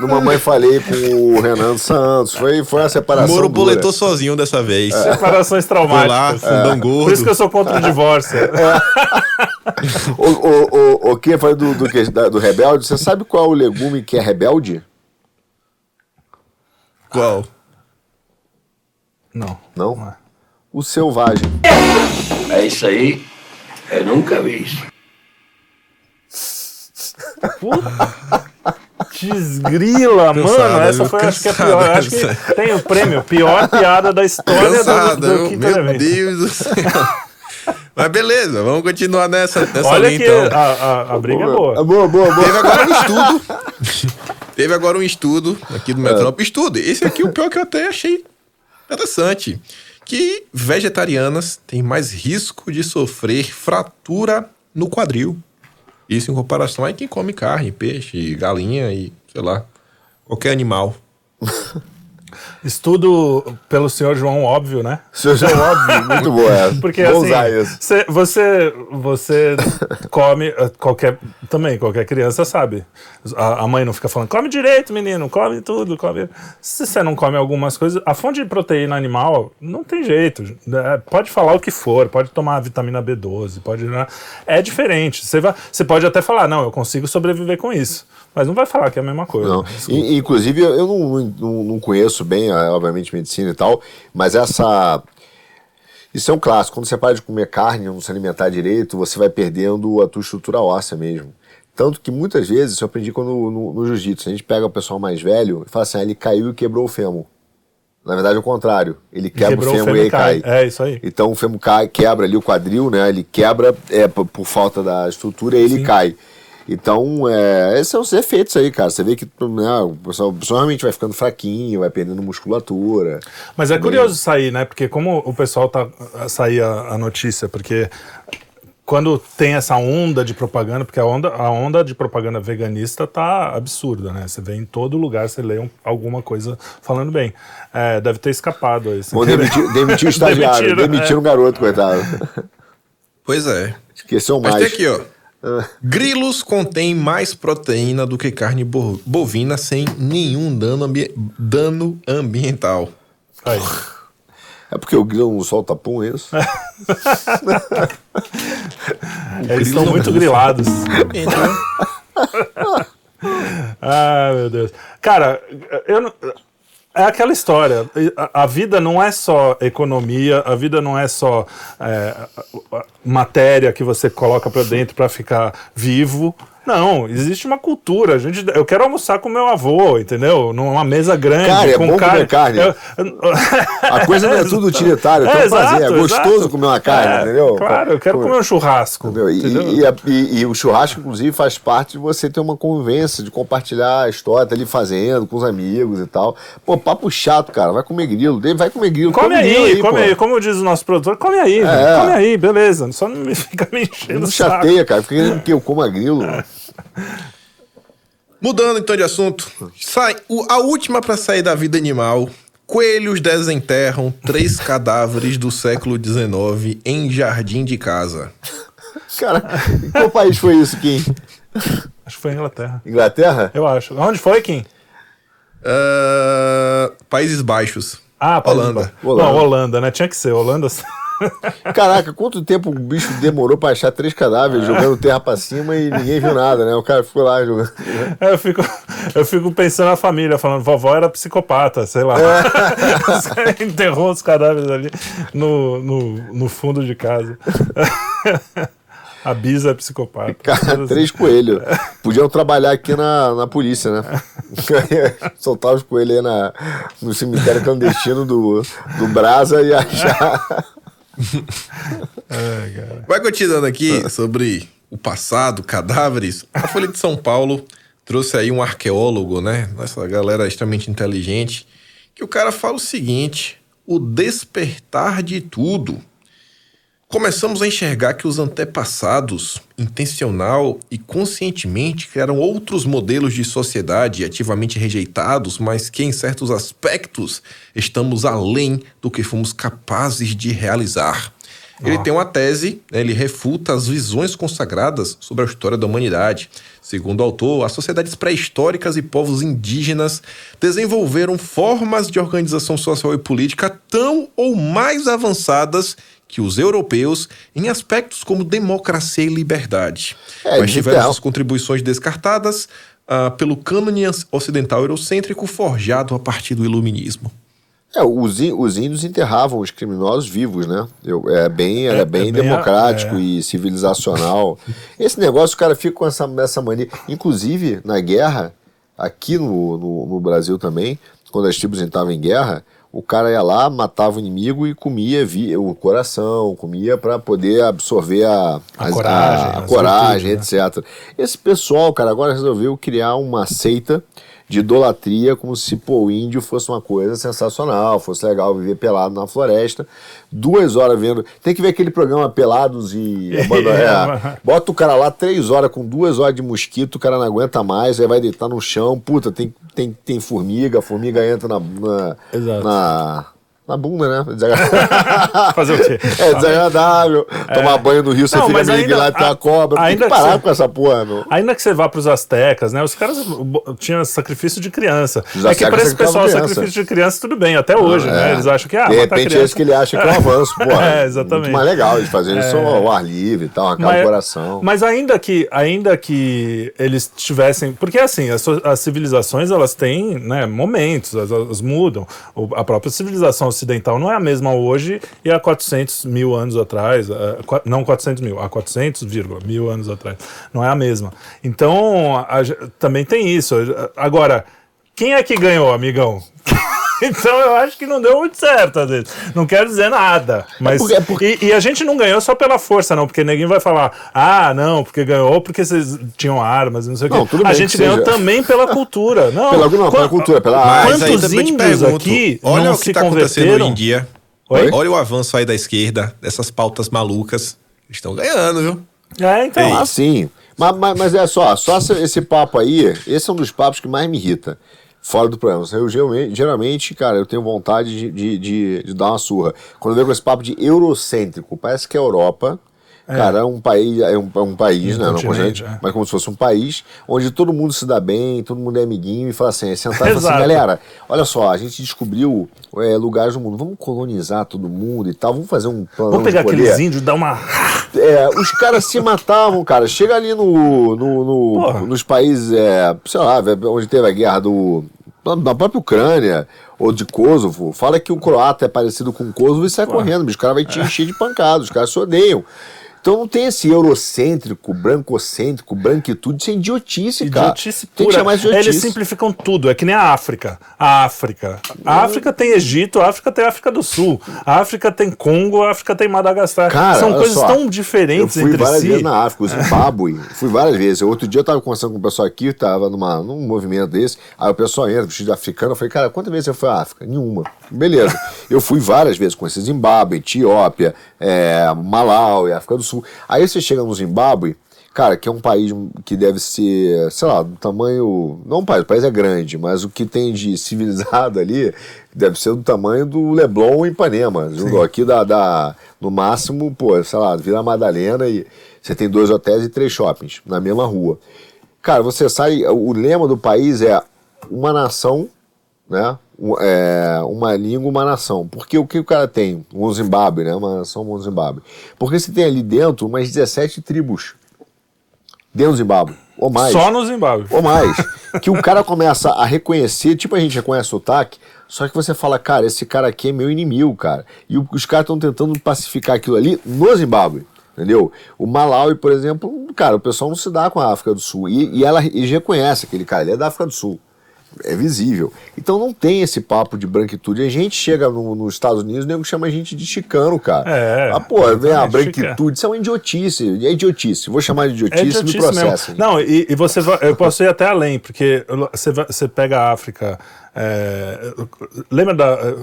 Do Mamãe Falei com o Renan Santos. Foi uma separação. O Moro boletou sozinho dessa vez. Separações traumáticas. Lá, fundão gordo. Por isso que eu sou contra o divórcio. O que foi do rebelde? Você sabe qual o legume que é rebelde? Qual? Não. Não? O selvagem. É isso aí. Eu nunca vi isso. Puta. Desgrila, mano. Essa foi, acho que é a pior. Acho que tem o prêmio. Pior piada da história do Quinto Elemento. Meu Deus do céu. Mas beleza, vamos continuar nessa olha linha, que então. A briga é boa. É boa. Teve agora um estudo. Aqui do Metrópole. Estudo. Esse aqui, o pior que eu até achei interessante. Que vegetarianas têm mais risco de sofrer fratura no quadril. Isso em comparação a quem come carne, peixe, galinha e, sei lá, qualquer animal. Estudo pelo senhor João Óbvio, né? Senhor João Óbvio, muito boa essa. Porque assim, você come, qualquer criança sabe. A mãe não fica falando, come direito, menino, come tudo, come... Se você não come algumas coisas, a fonte de proteína animal não tem jeito. Pode falar o que for, pode tomar vitamina B12, pode... É diferente. Você pode até falar, não, eu consigo sobreviver com isso. Mas não vai falar que é a mesma coisa. Não. Inclusive, eu não conheço bem, obviamente, medicina e tal, mas isso é um clássico. Quando você para de comer carne, não se alimentar direito, você vai perdendo a tua estrutura óssea mesmo. Tanto que muitas vezes, isso eu aprendi quando, no jiu-jitsu, a gente pega o pessoal mais velho e fala assim, ele caiu e quebrou o fêmur. Na verdade, é o contrário. Ele quebra o fêmur e aí cai. É isso aí. Então, o fêmur cai, quebra ali o quadril, né? Ele quebra por falta da estrutura e ele cai. Então, esses são os efeitos aí, cara. Você vê que o pessoal realmente vai ficando fraquinho, vai perdendo musculatura. Mas é curioso sair, né? Porque como o pessoal sair a notícia, porque quando tem essa onda de propaganda, porque a onda de propaganda veganista tá absurda, né? Você vê em todo lugar, você lê alguma coisa falando bem. Deve ter escapado aí. Bom, demitiu o estagiário, demitiram o garoto, coitado. Pois é. Esqueceu mais. Mas tem aqui, ó. Grilos contêm mais proteína do que carne bovina sem nenhum dano ambiental. Aí. É porque o grilo não solta pum, é isso? Eles estão muito grilados. Então... Ah, meu Deus. Cara, eu não... É aquela história, a vida não é só economia, a vida não é só matéria que você coloca pra dentro pra ficar vivo. Não, existe uma cultura. A gente, eu quero almoçar com meu avô, entendeu? Numa mesa grande, cara, é com bom carne. Comer carne. A coisa não é tudo utilitária, é exato, é gostoso exato. Comer uma carne, entendeu? Claro, eu quero comer um churrasco. E o churrasco, inclusive, faz parte de você ter uma convivência, de compartilhar a história, tá ali fazendo, com os amigos e tal. Pô, papo chato, cara. Vai comer grilo, vai comer grilo. Come aí, como diz o nosso produtor, come aí, velho. Come aí, beleza. Só não fica me enchendo o saco. Não chateia, cara. Fica querendo que eu coma grilo. Mudando então de assunto, a última pra sair da vida animal. Coelhos desenterram 3 cadáveres do século XIX em jardim de casa. Cara, em qual país foi isso, Kim? Acho que foi em Inglaterra. Inglaterra? Eu acho. Onde foi, Kim? Países Baixos. Ah, Holanda. Holanda. Não, Holanda, né? Tinha que ser Holanda. Caraca, quanto tempo o bicho demorou pra achar 3 cadáveres jogando terra pra cima e ninguém viu nada, né? O cara ficou lá jogando. Eu fico pensando na família, falando, vovó era psicopata, sei lá. É. Enterrou os cadáveres ali no fundo de casa. A bisa é psicopata. Cara, 3 coelhos. Podiam trabalhar aqui na polícia, né? Soltar os coelhos aí no cemitério clandestino do Brasa e achar... Vai continuando aqui sobre o passado, cadáveres. A Folha de São Paulo trouxe aí um arqueólogo, né? Essa galera extremamente inteligente. Que o cara fala o seguinte: o despertar de tudo. Começamos a enxergar que os antepassados, intencional e conscientemente, criaram outros modelos de sociedade ativamente rejeitados, mas que em certos aspectos estamos além do que fomos capazes de realizar. Ele tem uma tese, né, ele refuta as visões consagradas sobre a história da humanidade. Segundo o autor, as sociedades pré-históricas e povos indígenas desenvolveram formas de organização social e política tão ou mais avançadas que os europeus em aspectos como democracia e liberdade. Mas tiveram suas contribuições descartadas pelo cânone ocidental eurocêntrico forjado a partir do iluminismo. Os índios enterravam os criminosos vivos, né? Era bem democrático e civilizacional. Esse negócio, o cara fica com essa mania. Inclusive, na guerra, aqui no Brasil também, quando as tribos entravam em guerra, o cara ia lá, matava o inimigo e comia o coração, comia pra poder absorver a coragem, etc. Esse pessoal, cara, agora resolveu criar uma seita de idolatria, como se o índio fosse uma coisa sensacional, fosse legal viver pelado na floresta, 2 horas vendo... Tem que ver aquele programa Pelados e... Bota o cara lá 3 horas, com 2 horas de mosquito, o cara não aguenta mais, aí vai deitar no chão, puta, tem formiga, a formiga entra na bunda, né? Fazer o quê? É desagradável. Tomar banho no rio, você fica meio lá e tem uma cobra. Tem que parar com essa porra, meu. Ainda que você vá pros astecas, né? Os caras tinham sacrifício de criança. É que pra esse pessoal, sacrifício de criança, tudo bem, até hoje, né? Eles acham que... de repente é isso que ele acha que é um avanço, porra. É, exatamente. Muito mais legal de fazer isso ao ar livre e tal, acalma o coração. Mas ainda que eles tivessem... Porque, assim, as civilizações, elas têm, né, momentos, elas mudam. A própria civilização ocidental não é a mesma hoje e há 400 mil anos atrás, não 400 mil, há 400,000 anos atrás, não é a mesma. Então, também tem isso. Agora, quem é que ganhou, amigão? Então eu acho que não deu muito certo, às vezes. Não quero dizer nada. Mas... E a gente não ganhou só pela força, não. Porque ninguém vai falar, não, porque ganhou porque vocês tinham armas, não sei o quê. A gente ganhou também pela cultura. Não, pela cultura, pela arte. Quantos índios aqui não se converteram? Olha o que está acontecendo hoje em dia. Olha o avanço aí da esquerda, dessas pautas malucas. Eles estão ganhando, viu? Então. Sim. Mas é só esse papo aí, esse é um dos papos que mais me irrita. Fora do programa. Eu geralmente, cara, eu tenho vontade de dar uma surra. Quando eu vejo esse papo de eurocêntrico, parece que a Europa Cara, é um país, né? Um continente, não, mas como se fosse um país onde todo mundo se dá bem, todo mundo é amiguinho e fala assim, é sentar e fala assim, galera, olha só, a gente descobriu lugares no mundo, vamos colonizar todo mundo e tal, vamos fazer um plano. Vamos pegar aqueles índios e dar uma... os caras se matavam, cara. Chega ali nos países, sei lá, onde teve a guerra da própria Ucrânia, ou de Kosovo, fala que o croata é parecido com o Kosovo e sai correndo, mas os caras vão te encher de pancada, os caras se odeiam. Então não tem esse eurocêntrico, brancocêntrico, branquitude, isso é idiotice, cara. Idiotice pura. Tem que chamar de idiotice. Eles simplificam tudo, é que nem a África. A África tem Egito, a África tem África do Sul, a África tem Congo, a África tem Madagascar. Cara, são coisas tão diferentes entre si. Eu fui várias vezes na África, o Zimbábue, fui várias vezes. Outro dia eu tava conversando com o pessoal aqui, tava num movimento desse, aí o pessoal entra, vestido de africano, eu falei, cara, quantas vezes você foi à África? Nenhuma. Beleza. Eu fui várias vezes, conheci Zimbábue, Etiópia, Malaui, África do Sul. Aí você chega no Zimbábue, cara, que é um país que deve ser, sei lá, do tamanho... Não o país é grande, mas o que tem de civilizado ali deve ser do tamanho do Leblon e Ipanema. Sim. Aqui no máximo, pô, sei lá, Vila Madalena e você tem 2 hotéis e 3 shoppings na mesma rua. Cara, você sai... O lema do país é uma nação, né? Uma língua, uma nação. Porque o que o cara tem? Um Zimbábue, né? Uma nação, um Zimbábue. Porque você tem ali dentro umas 17 tribos. Dentro do Zimbábue. Ou mais. Só no Zimbábue. Ou mais. Que o cara começa a reconhecer, tipo a gente reconhece o sotaque, só que você fala, cara, esse cara aqui é meu inimigo, cara. E os caras estão tentando pacificar aquilo ali no Zimbábue. Entendeu? O Malaui, por exemplo, cara, o pessoal não se dá com a África do Sul. E reconhece aquele cara, ele é da África do Sul. É visível. Então não tem esse papo de branquitude. A gente chega nos Estados Unidos, o nego chama a gente de chicano, cara. Vem a branquitude, isso é uma idiotice. É idiotice. Vou chamar de idiotice, me processa. Não, e você, eu posso ir até além, porque você pega a África. Lembra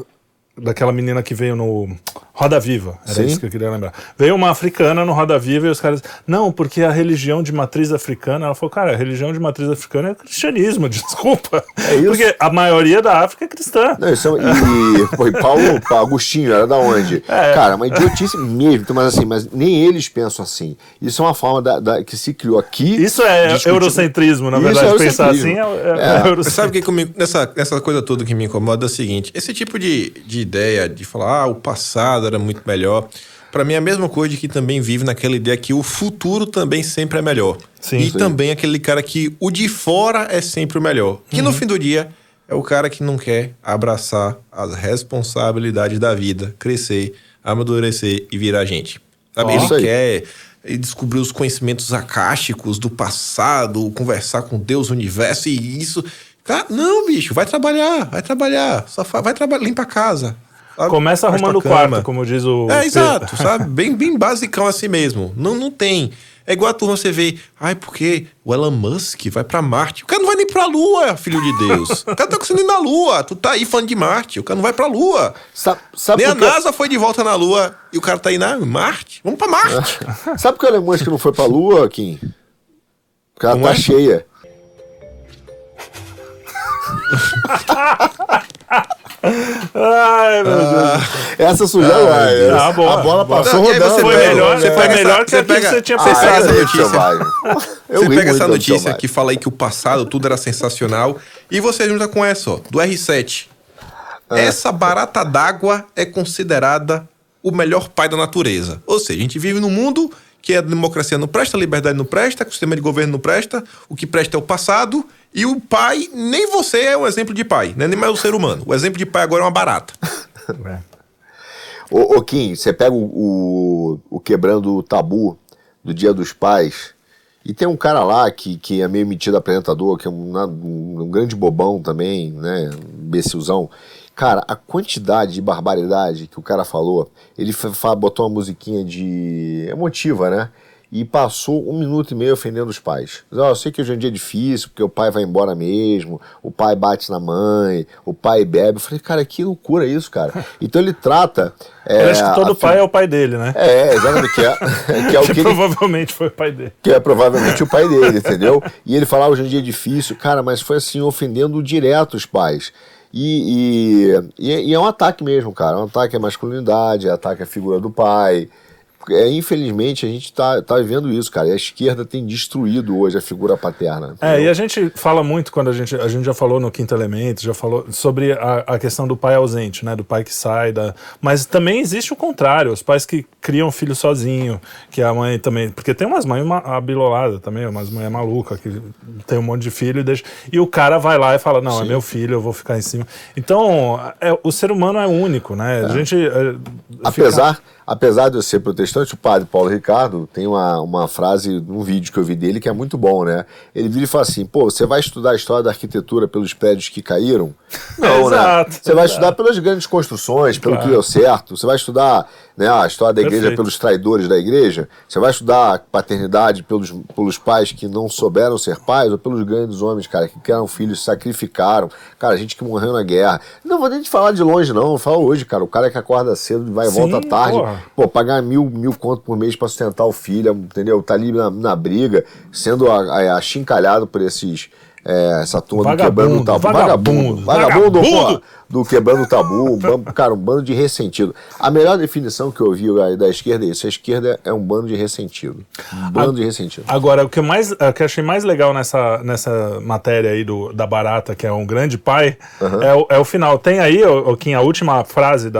daquela menina que veio no Roda Viva? Era Sim. Isso que eu queria lembrar. Veio uma africana no Roda Viva e os caras... Não, porque a religião de matriz africana... Ela falou, cara, a religião de matriz africana é o cristianismo, desculpa. É isso. Porque a maioria da África é cristã. Não, isso e Paulo Agostinho era da onde? Cara, uma idiotice mesmo. Mas assim, mas nem eles pensam assim. Isso é uma forma que se criou aqui... Isso é eurocentrismo, na verdade. Pensar assim é eurocentrismo. Sabe o que essa coisa toda que me incomoda é o seguinte. Esse tipo de ideia de falar, o passado era muito melhor. Pra mim é a mesma coisa de que também vive naquela ideia que o futuro também sempre é melhor. Sim, e sim. Também aquele cara que o de fora é sempre o melhor. Que no fim do dia é o cara que não quer abraçar as responsabilidades da vida, crescer, amadurecer e virar gente. Sabe? Ele quer... E descobrir os conhecimentos akáshicos do passado, conversar com Deus, o universo e isso. Cara, não, bicho, vai trabalhar, só vai trabalhar, limpa a casa. Sabe? Começa arrumando o quarto, como diz o... exato, sabe? Bem, bem basicão assim mesmo. Não, não tem. É igual a turma, você vê, porque o Elon Musk vai pra Marte. O cara não vai nem pra Lua, filho de Deus. O cara tá conseguindo ir na Lua. Tu tá aí falando de Marte, o cara não vai pra Lua. Sabe nem a NASA foi de volta na Lua e o cara tá aí na Marte. Vamos pra Marte. Sabe que o Elon Musk não foi pra Lua, Kim? Porque ela tá cheia. Ai, meu Deus. Essa sujou. A bola passou rodando. Foi melhor, melhor que aquilo que você tinha pensado. Você pega essa notícia que fala aí que o passado tudo era sensacional e você junta com essa, do R7. Essa barata d'água é considerada o melhor pai da natureza. Ou seja, a gente vive num mundo que a democracia não presta, a liberdade não presta, que o sistema de governo não presta, o que presta é o passado. E o pai, nem você é um exemplo de pai, né? Nem mais o ser humano. O exemplo de pai agora é uma barata. Ô Kim, você pega o Quebrando o Tabu do Dia dos Pais e tem um cara lá que é meio metido apresentador, que é um grande bobão também, né? Imbecilzão. Cara, a quantidade de barbaridade que o cara falou, ele botou uma musiquinha de emotiva, né? E passou 1 minuto e meio ofendendo os pais. Eu sei que hoje em dia é difícil, porque o pai vai embora mesmo, o pai bate na mãe, o pai bebe. Eu falei, cara, que loucura isso, cara. Então ele trata... Parece que todo pai é o pai dele, né? Exatamente. Que é o que provavelmente foi o pai dele. Que é provavelmente o pai dele, entendeu? E ele falava, hoje em dia é difícil. Cara, mas foi assim, ofendendo direto os pais. E é um ataque mesmo, cara. É um ataque à masculinidade, é um ataque à figura do pai... Infelizmente, a gente tá vendo isso, cara. E a esquerda tem destruído hoje a figura paterna. Entendeu? E a gente fala muito quando a gente já falou no Quinto Elemento, já falou sobre a questão do pai ausente, né? Do pai que sai da... Mas também existe o contrário, os pais que criam filho sozinho, que a mãe também... Porque tem umas mães abiloladas também, umas mães malucas que tem um monte de filho e deixa... E o cara vai lá e fala, não, é meu filho, eu vou ficar em cima. Então, o ser humano é único, né? A gente... Apesar de eu ser protestante, o padre Paulo Ricardo tem uma frase num vídeo que eu vi dele que é muito bom, né? Ele vira e fala assim, pô, você vai estudar a história da arquitetura pelos prédios que caíram? Não, né? Você vai estudar pelas grandes construções, pelo que deu certo. Você vai estudar, né, a história da igreja pelos traidores da igreja. Você vai estudar a paternidade pelos pais que não souberam ser pais ou pelos grandes homens, cara, que criaram filhos, se sacrificaram. Cara, gente que morreu na guerra. Não vou nem te falar de longe, não. Eu falo hoje, cara. O cara que acorda cedo e vai e volta tarde... Porra. Pô, pagar mil conto por mês pra sustentar o filho, entendeu? Tá ali na briga, sendo achincalhado por essa turma vagabundo, do quebrando o tabu. Vagabundo do quebrando o tabu. Cara, um bando de ressentido. A melhor definição que eu ouvi da esquerda é isso. A esquerda é um bando de ressentido. Agora, o que eu achei mais legal nessa matéria aí da Barata, que é um grande pai, é o final. Tem aí, Kim, a última frase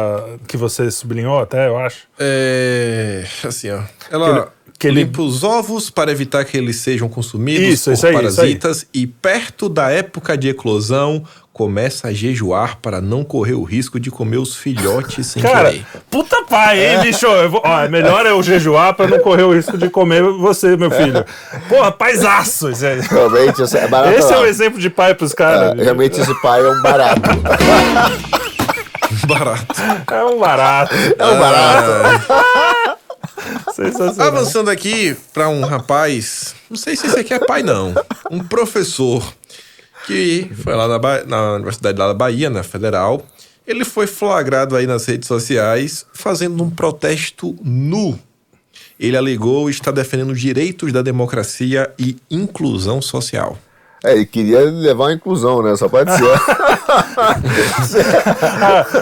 que você sublinhou até, eu acho? É... Assim, ó. Ela... Limpa os ovos para evitar que eles sejam consumidos por parasitas e perto da época de eclosão começa a jejuar para não correr o risco de comer os filhotes sem querer. Puta pai, hein, bicho? É melhor eu jejuar para não correr o risco de comer você, meu filho. Porra, paisaço. Realmente, isso é barato. Esse é um exemplo de pai pros caras. Realmente, esse pai é um barato. Barato. É um barato. É um barato. Avançando aqui para um rapaz, não sei se esse aqui é pai não, um professor que foi lá na Universidade lá da Bahia, na Federal. Ele foi flagrado aí nas redes sociais fazendo um protesto nu. Ele alegou estar defendendo os direitos da democracia e inclusão social. Ele queria levar a inclusão, né? Só pode ser.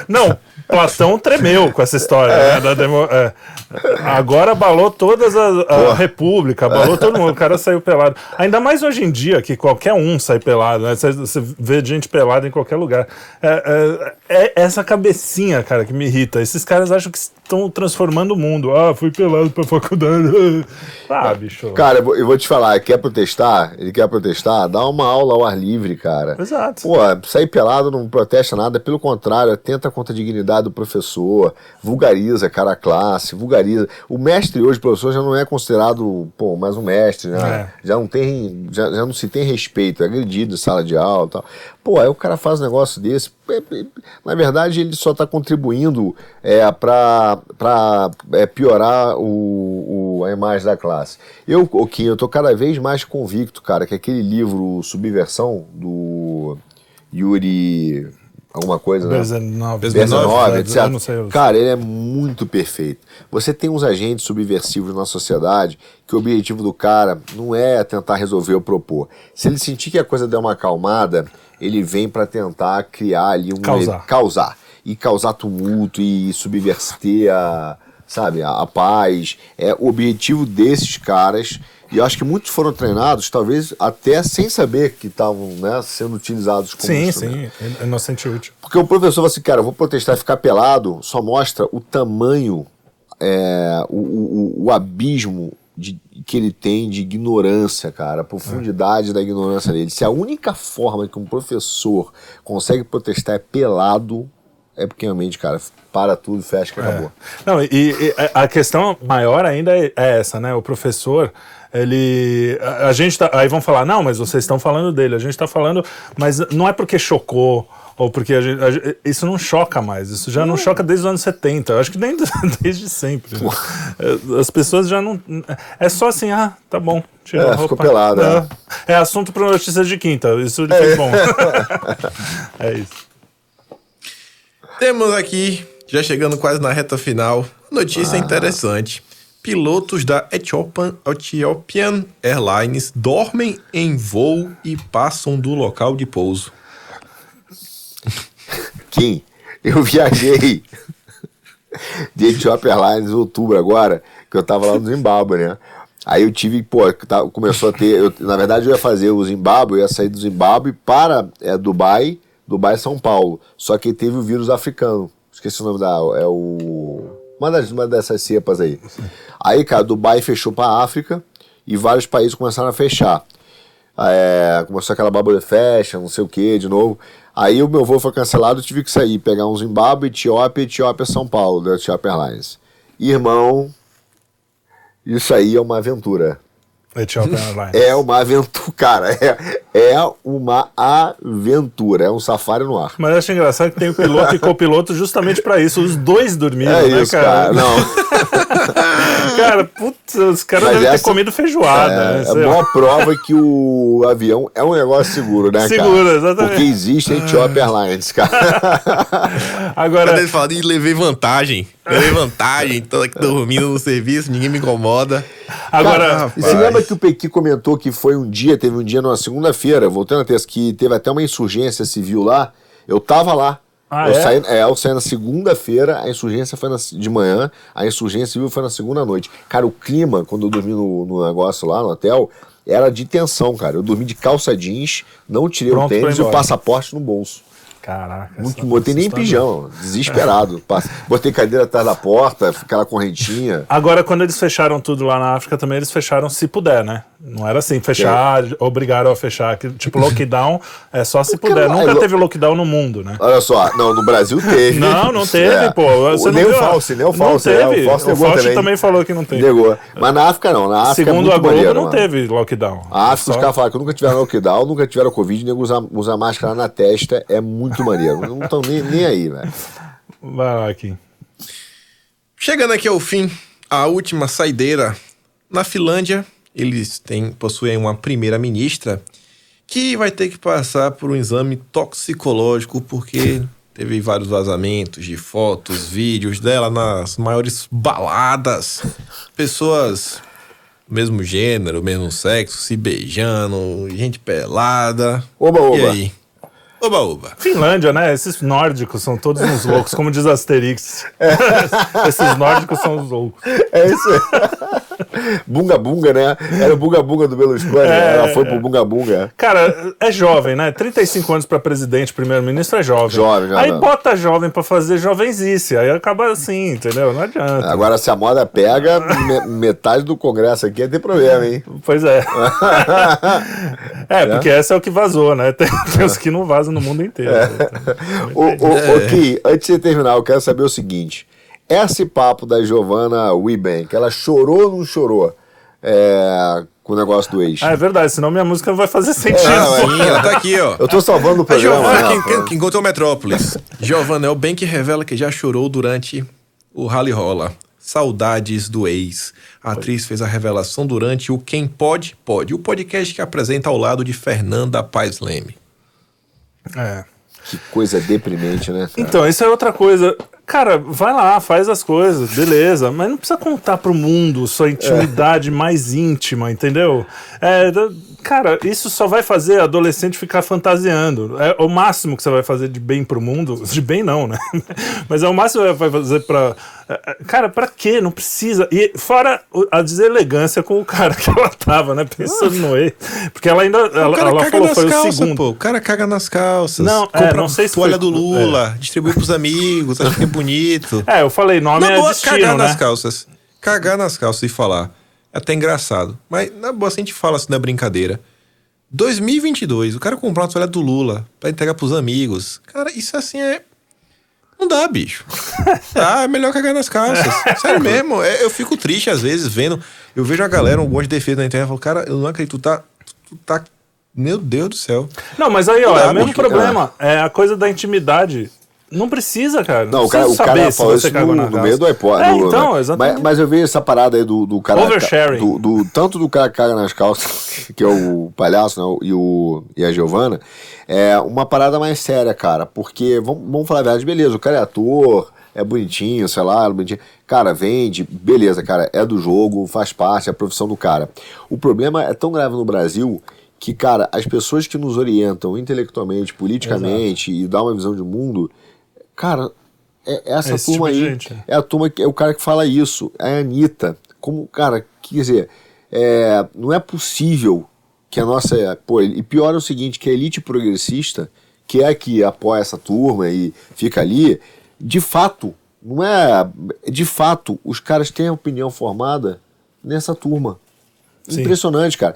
Não. Platão tremeu com essa história. Né? Agora abalou todas a república, abalou todo mundo. O cara saiu pelado. Ainda mais hoje em dia, que qualquer um sai pelado. Né? Você vê gente pelada em qualquer lugar. É essa cabecinha, cara, que me irrita. Esses caras acham que estão transformando o mundo. Ah, fui pelado pra faculdade. Ah, bicho. Cara, eu vou te falar. Ele quer protestar? Dá uma aula ao ar livre, cara. Exato. Pô, sair pelado não protesta nada. Pelo contrário, atenta contra a dignidade do professor, vulgariza, cara, a classe, vulgariza. O mestre hoje, o professor, já não é considerado, pô, mais um mestre, né? Já não se tem respeito, é agredido em sala de aula e tal. Pô, aí o cara faz um negócio desse. Na verdade, ele só está contribuindo para piorar a imagem da classe. Eu tô cada vez mais convicto, cara, que aquele livro Subversão, do Yuri... alguma coisa, né? BZ9, etc. Eu não sei. Cara, ele é muito perfeito. Você tem uns agentes subversivos na sociedade que o objetivo do cara não é tentar resolver ou propor. Se ele sentir que a coisa der uma acalmada, ele vem para tentar criar ali um... Causar. E causar tumulto e subverter a paz. É o objetivo desses caras... E eu acho que muitos foram treinados, talvez até sem saber que estavam, né, sendo utilizados como instrumento. Sim, é inocente útil. Porque o professor fala assim, cara, eu vou protestar e ficar pelado, só mostra o tamanho, o abismo que ele tem de ignorância, cara, a profundidade da ignorância dele. Se a única forma que um professor consegue protestar é pelado, é porque realmente, cara, para tudo, fecha que acabou. Não, e a questão maior ainda é essa, né? O professor... Ele... A gente tá... Aí vão falar, não, mas vocês estão falando dele. A gente tá falando, mas não é porque chocou ou porque isso não choca mais. Isso já não choca desde os anos 70. Eu acho que desde sempre. As pessoas já não... É só assim, ah, tá bom. Tirou a roupa. Ficou pelado. É assunto para notícias de quinta. Isso ele fez bom. É isso. Temos aqui, já chegando quase na reta final, notícia interessante. Pilotos da Ethiopian Airlines dormem em voo e passam do local de pouso. Kim, eu viajei de Ethiopian Airlines em outubro agora, que eu tava lá no Zimbábue, né? Aí eu tive, pô, começou a ter... na verdade, eu ia fazer o Zimbábue, eu ia sair do Zimbábue para Dubai, São Paulo. Só que teve o vírus africano. Esqueci o nome da... é o... uma dessas cepas aí. Aí, cara, Dubai fechou pra África e vários países começaram a fechar. Começou aquela bubble fashion, não sei o que, de novo. Aí o meu voo foi cancelado, eu tive que sair, pegar um Zimbábue, Etiópia, São Paulo, da Ethiopian Airlines. Irmão... isso aí é uma aventura. É uma aventura, cara. É uma aventura. É um safari no ar. Mas eu acho engraçado que tem o piloto e copiloto justamente pra isso. Os dois dormiram, né, isso, cara? Não. Cara, putz, os caras devem ter comido feijoada. É a maior prova que o avião é um negócio seguro, né, cara? Seguro, exatamente. Porque existe a Ethiopian Airlines, cara. Agora... eles falam, levei vantagem. Tô aqui dormindo no serviço, ninguém me incomoda. Agora, cara, e se lembra que o Pequi comentou que foi um dia, teve um dia numa segunda-feira, voltando a terça, que teve até uma insurgência civil lá? Eu tava lá. Eu saí na segunda-feira, a insurgência foi de manhã, a insurgência civil foi na segunda noite. Cara, o clima, quando eu dormi no negócio lá, no hotel, era de tensão, cara. Eu dormi de calça jeans, não tirei o tênis e o passaporte no bolso. Caraca. Não botei nem pijama, desesperado. Botei cadeira atrás da porta, aquela correntinha. Agora, quando eles fecharam tudo lá na África também, eles fecharam se puder, né? Não era assim, fechar, obrigaram a fechar. Tipo, lockdown é só se puder. Nunca teve lockdown no mundo, né? Olha só, não, no Brasil teve. Não teve, pô. Nem o Fauci. Teve. O Fauci também falou que não teve. Negou. Mas na África não, na África segundo a Globo não teve lockdown. A África, os caras falaram que nunca tiveram lockdown, nunca tiveram Covid, nem usar máscara na testa é muito maneiro. Não estão nem aí, velho. Vai lá, Kim. Chegando aqui ao fim, a última saideira. Na Finlândia, eles possuem uma primeira-ministra que vai ter que passar por um exame toxicológico porque teve vários vazamentos de fotos, vídeos dela nas maiores baladas. Pessoas do mesmo gênero, mesmo sexo, se beijando, gente pelada. Oba, oba. E aí? Oba, oba. Finlândia, né? Esses nórdicos são todos uns loucos, como diz Asterix. Esses nórdicos são os loucos. É isso aí. Bunga Bunga, né? Era o Bunga Bunga do Berlusconi, né? Ela foi pro Bunga Bunga. Cara, é jovem, né? 35 anos pra presidente, primeiro-ministro é jovem. Aí bota jovem pra fazer jovenzice, aí acaba assim, entendeu? Não adianta. Agora, se a moda pega, metade do Congresso aqui ia ter problema, hein? Pois é. Porque essa é o que vazou, né? Tem os que não vazam no mundo inteiro. Ki, antes de terminar, eu quero saber o seguinte: esse papo da Giovanna Ewbank, ela chorou ou não chorou com o negócio do ex? É verdade, senão minha música não vai fazer sentido. Ela tá aqui, ó. Eu tô salvando o programa. A Giovanna, que encontrou Metrópolis. Giovanna Ewbank revela que já chorou durante o Rally Rola. Saudades do ex. A atriz fez a revelação durante o Quem Pode, Pode, o podcast que apresenta ao lado de Fernanda Paisleme. Que coisa deprimente, né, cara? Então, isso é outra coisa. Cara, vai lá, faz as coisas, beleza, mas não precisa contar pro mundo sua intimidade mais íntima, entendeu? Cara, isso só vai fazer adolescente ficar fantasiando. É o máximo que você vai fazer de bem pro mundo. De bem não, né? Mas é o máximo que você vai fazer pra... Cara, pra quê? Não precisa. E fora a deselegância com o cara que ela tava, né? Pensando no ele. Porque ela ainda... Ela falou, foi calças, o segundo. Pô, o cara caga nas calças. Não, não sei se toalha foi... do Lula, distribui pros amigos, acho que é bonito. Eu falei, nome na é boa, destino, cagar, né? Cagar nas calças. Cagar nas calças e falar. É até engraçado. Mas, na boa, se a gente fala assim, na brincadeira. 2022, o cara comprar uma toalha do Lula pra entregar pros amigos. Cara, isso assim é... Não dá, bicho. É melhor cagar nas calças. Sério mesmo. Eu fico triste, às vezes, vendo... Eu vejo a galera, um monte de defesa na internet, eu falo, cara, eu não acredito, tu tá... Meu Deus do céu. Não, mas aí, ó, é o mesmo problema. É a coisa da intimidade... Não precisa, cara. Não, o cara falou isso no meio do iPod. Então, exatamente. Mas eu vejo essa parada aí do cara... Oversharing. Tanto do cara que caga nas calças, que é o palhaço, né, e a Giovanna, é uma parada mais séria, cara. Porque, vamos falar a verdade, beleza, o cara é ator, é bonitinho, sei lá, é bonitinho. Cara, vende, beleza, cara, é do jogo, faz parte, é a profissão do cara. O problema é tão grave no Brasil... que, cara, as pessoas que nos orientam intelectualmente, politicamente, exato, e dá uma visão de mundo, cara, é essa turma tipo aí, é a turma que é o cara que fala isso, é a Anitta, como, cara, quer dizer, não é possível que a nossa... Pô, e pior é o seguinte, que a elite progressista, que é que apoia essa turma e fica ali, de fato, não é... De fato, os caras têm a opinião formada nessa turma. Sim. Impressionante, cara.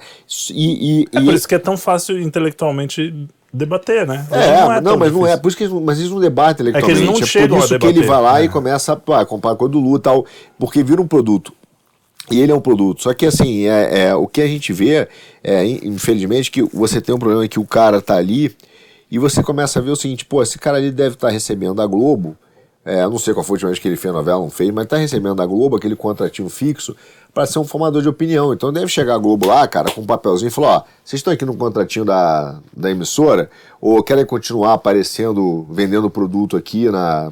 E por isso que é tão fácil intelectualmente... debater, né? Não é. Por isso que mas eles não debatem intelectualmente. É que eles não chegam a debater. Por isso que ele vai lá e começa a comparar com a do Lula e tal, porque vira um produto. E ele é um produto. Só que, assim, o que a gente vê, infelizmente, que você tem um problema que o cara tá ali e você começa a ver o seguinte, pô, esse cara ali deve estar recebendo da Globo, eu não sei qual foi a última vez que ele fez a novela, não fez, mas tá recebendo da Globo aquele contratinho fixo para ser um formador de opinião. Então deve chegar a Globo lá, cara, com um papelzinho e falar, ó, vocês estão aqui no contratinho da emissora ou querem continuar aparecendo, vendendo produto aqui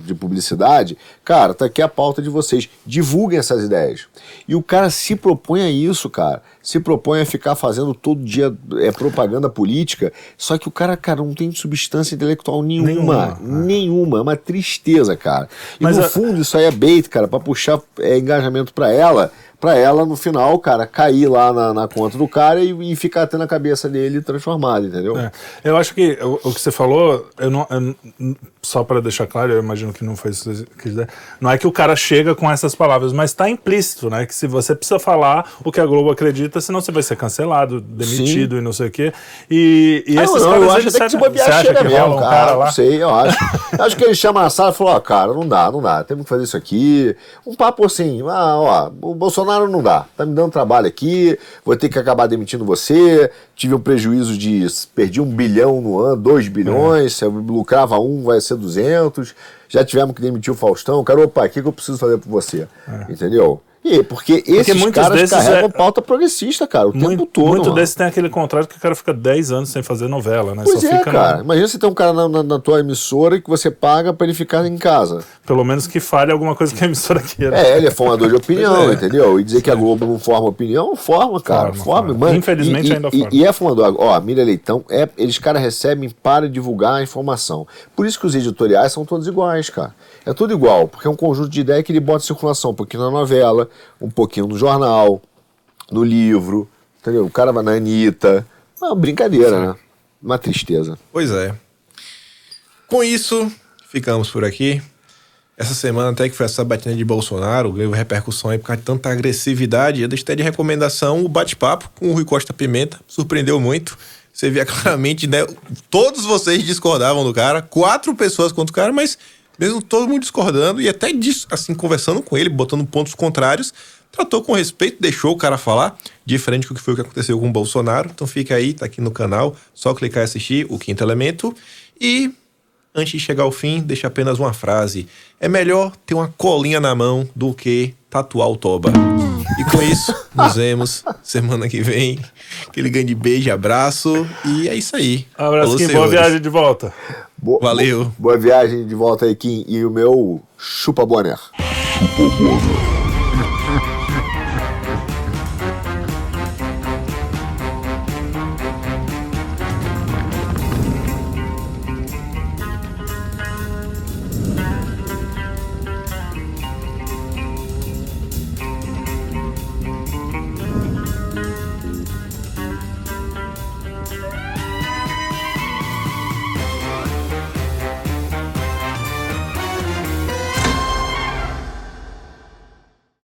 de publicidade? Cara, tá aqui a pauta de vocês. Divulguem essas ideias. E o cara se propõe a isso, cara. Se propõe a ficar fazendo todo dia propaganda política, só que o cara, não tem substância intelectual nenhuma. Nenhuma. É uma tristeza, cara. E fundo isso aí é bait, cara, pra puxar engajamento pra ela, no final, cara, cair lá na conta do cara e ficar até na cabeça dele transformado, entendeu? Eu acho que o que você falou, só para deixar claro, eu imagino que não foi isso que não é que o cara chega com essas palavras, mas está implícito, né? Que se você precisa falar o que a Globo acredita, senão você vai ser cancelado, demitido. Sim. E não sei o quê. E esses não, caras, eu acho até que se bobear chega mesmo, cara, lá? Não sei, eu acho. Acho que ele chama a sala e falou, cara, não dá, temos que fazer isso aqui. Um papo assim, o Bolsonaro não dá, tá me dando trabalho aqui, vou ter que acabar demitindo você, tive um prejuízo de, perdi 1 bilhão no ano, 2 bilhões, se eu lucrava 1 vai ser 200, já tivemos que demitir o Faustão, cara, opa, o que eu preciso fazer por você? Entendeu? E porque esses caras carregam pauta progressista, cara, o tempo todo. Muito desses tem aquele contrato que o cara fica 10 anos sem fazer novela, né? Pois só fica, cara. Imagina você ter um cara na tua emissora que você paga pra ele ficar em casa. Pelo menos que fale alguma coisa que a emissora queira. Ele é formador de opinião, entendeu? E dizer que a Globo não forma opinião, forma, cara. Forma. Mano, infelizmente ainda forma. E é formador. Ó, a Miriam Leitão, eles, cara, recebem para divulgar a informação. Por isso que os editoriais são todos iguais, cara. É tudo igual, porque é um conjunto de ideias que ele bota em circulação, um pouquinho na novela, um pouquinho no jornal, no livro, entendeu? O cara vai na Anitta. É uma brincadeira, né? Uma tristeza. Pois é. Com isso, ficamos por aqui. Essa semana até que foi a sabatina de Bolsonaro, ganhou repercussão aí por causa de tanta agressividade. Eu deixei até de recomendação o bate-papo com o Rui Costa Pimenta, surpreendeu muito. Você via claramente, né? Todos vocês discordavam do cara, 4 pessoas contra o cara, mas... mesmo todo mundo discordando e até disso, assim, conversando com ele, botando pontos contrários, tratou com respeito, deixou o cara falar, diferente do que foi o que aconteceu com o Bolsonaro. Então fica aí, tá aqui no canal, só clicar e assistir o Quinto Elemento. E, antes de chegar ao fim, deixa apenas uma frase. É melhor ter uma colinha na mão do que tatuar o toba. E com isso, nos vemos semana que vem. Aquele grande beijo, abraço e é isso aí. Abraço, Kim. Boa viagem de volta. Valeu. Boa viagem de volta aí, Kim. E o meu chupa boné.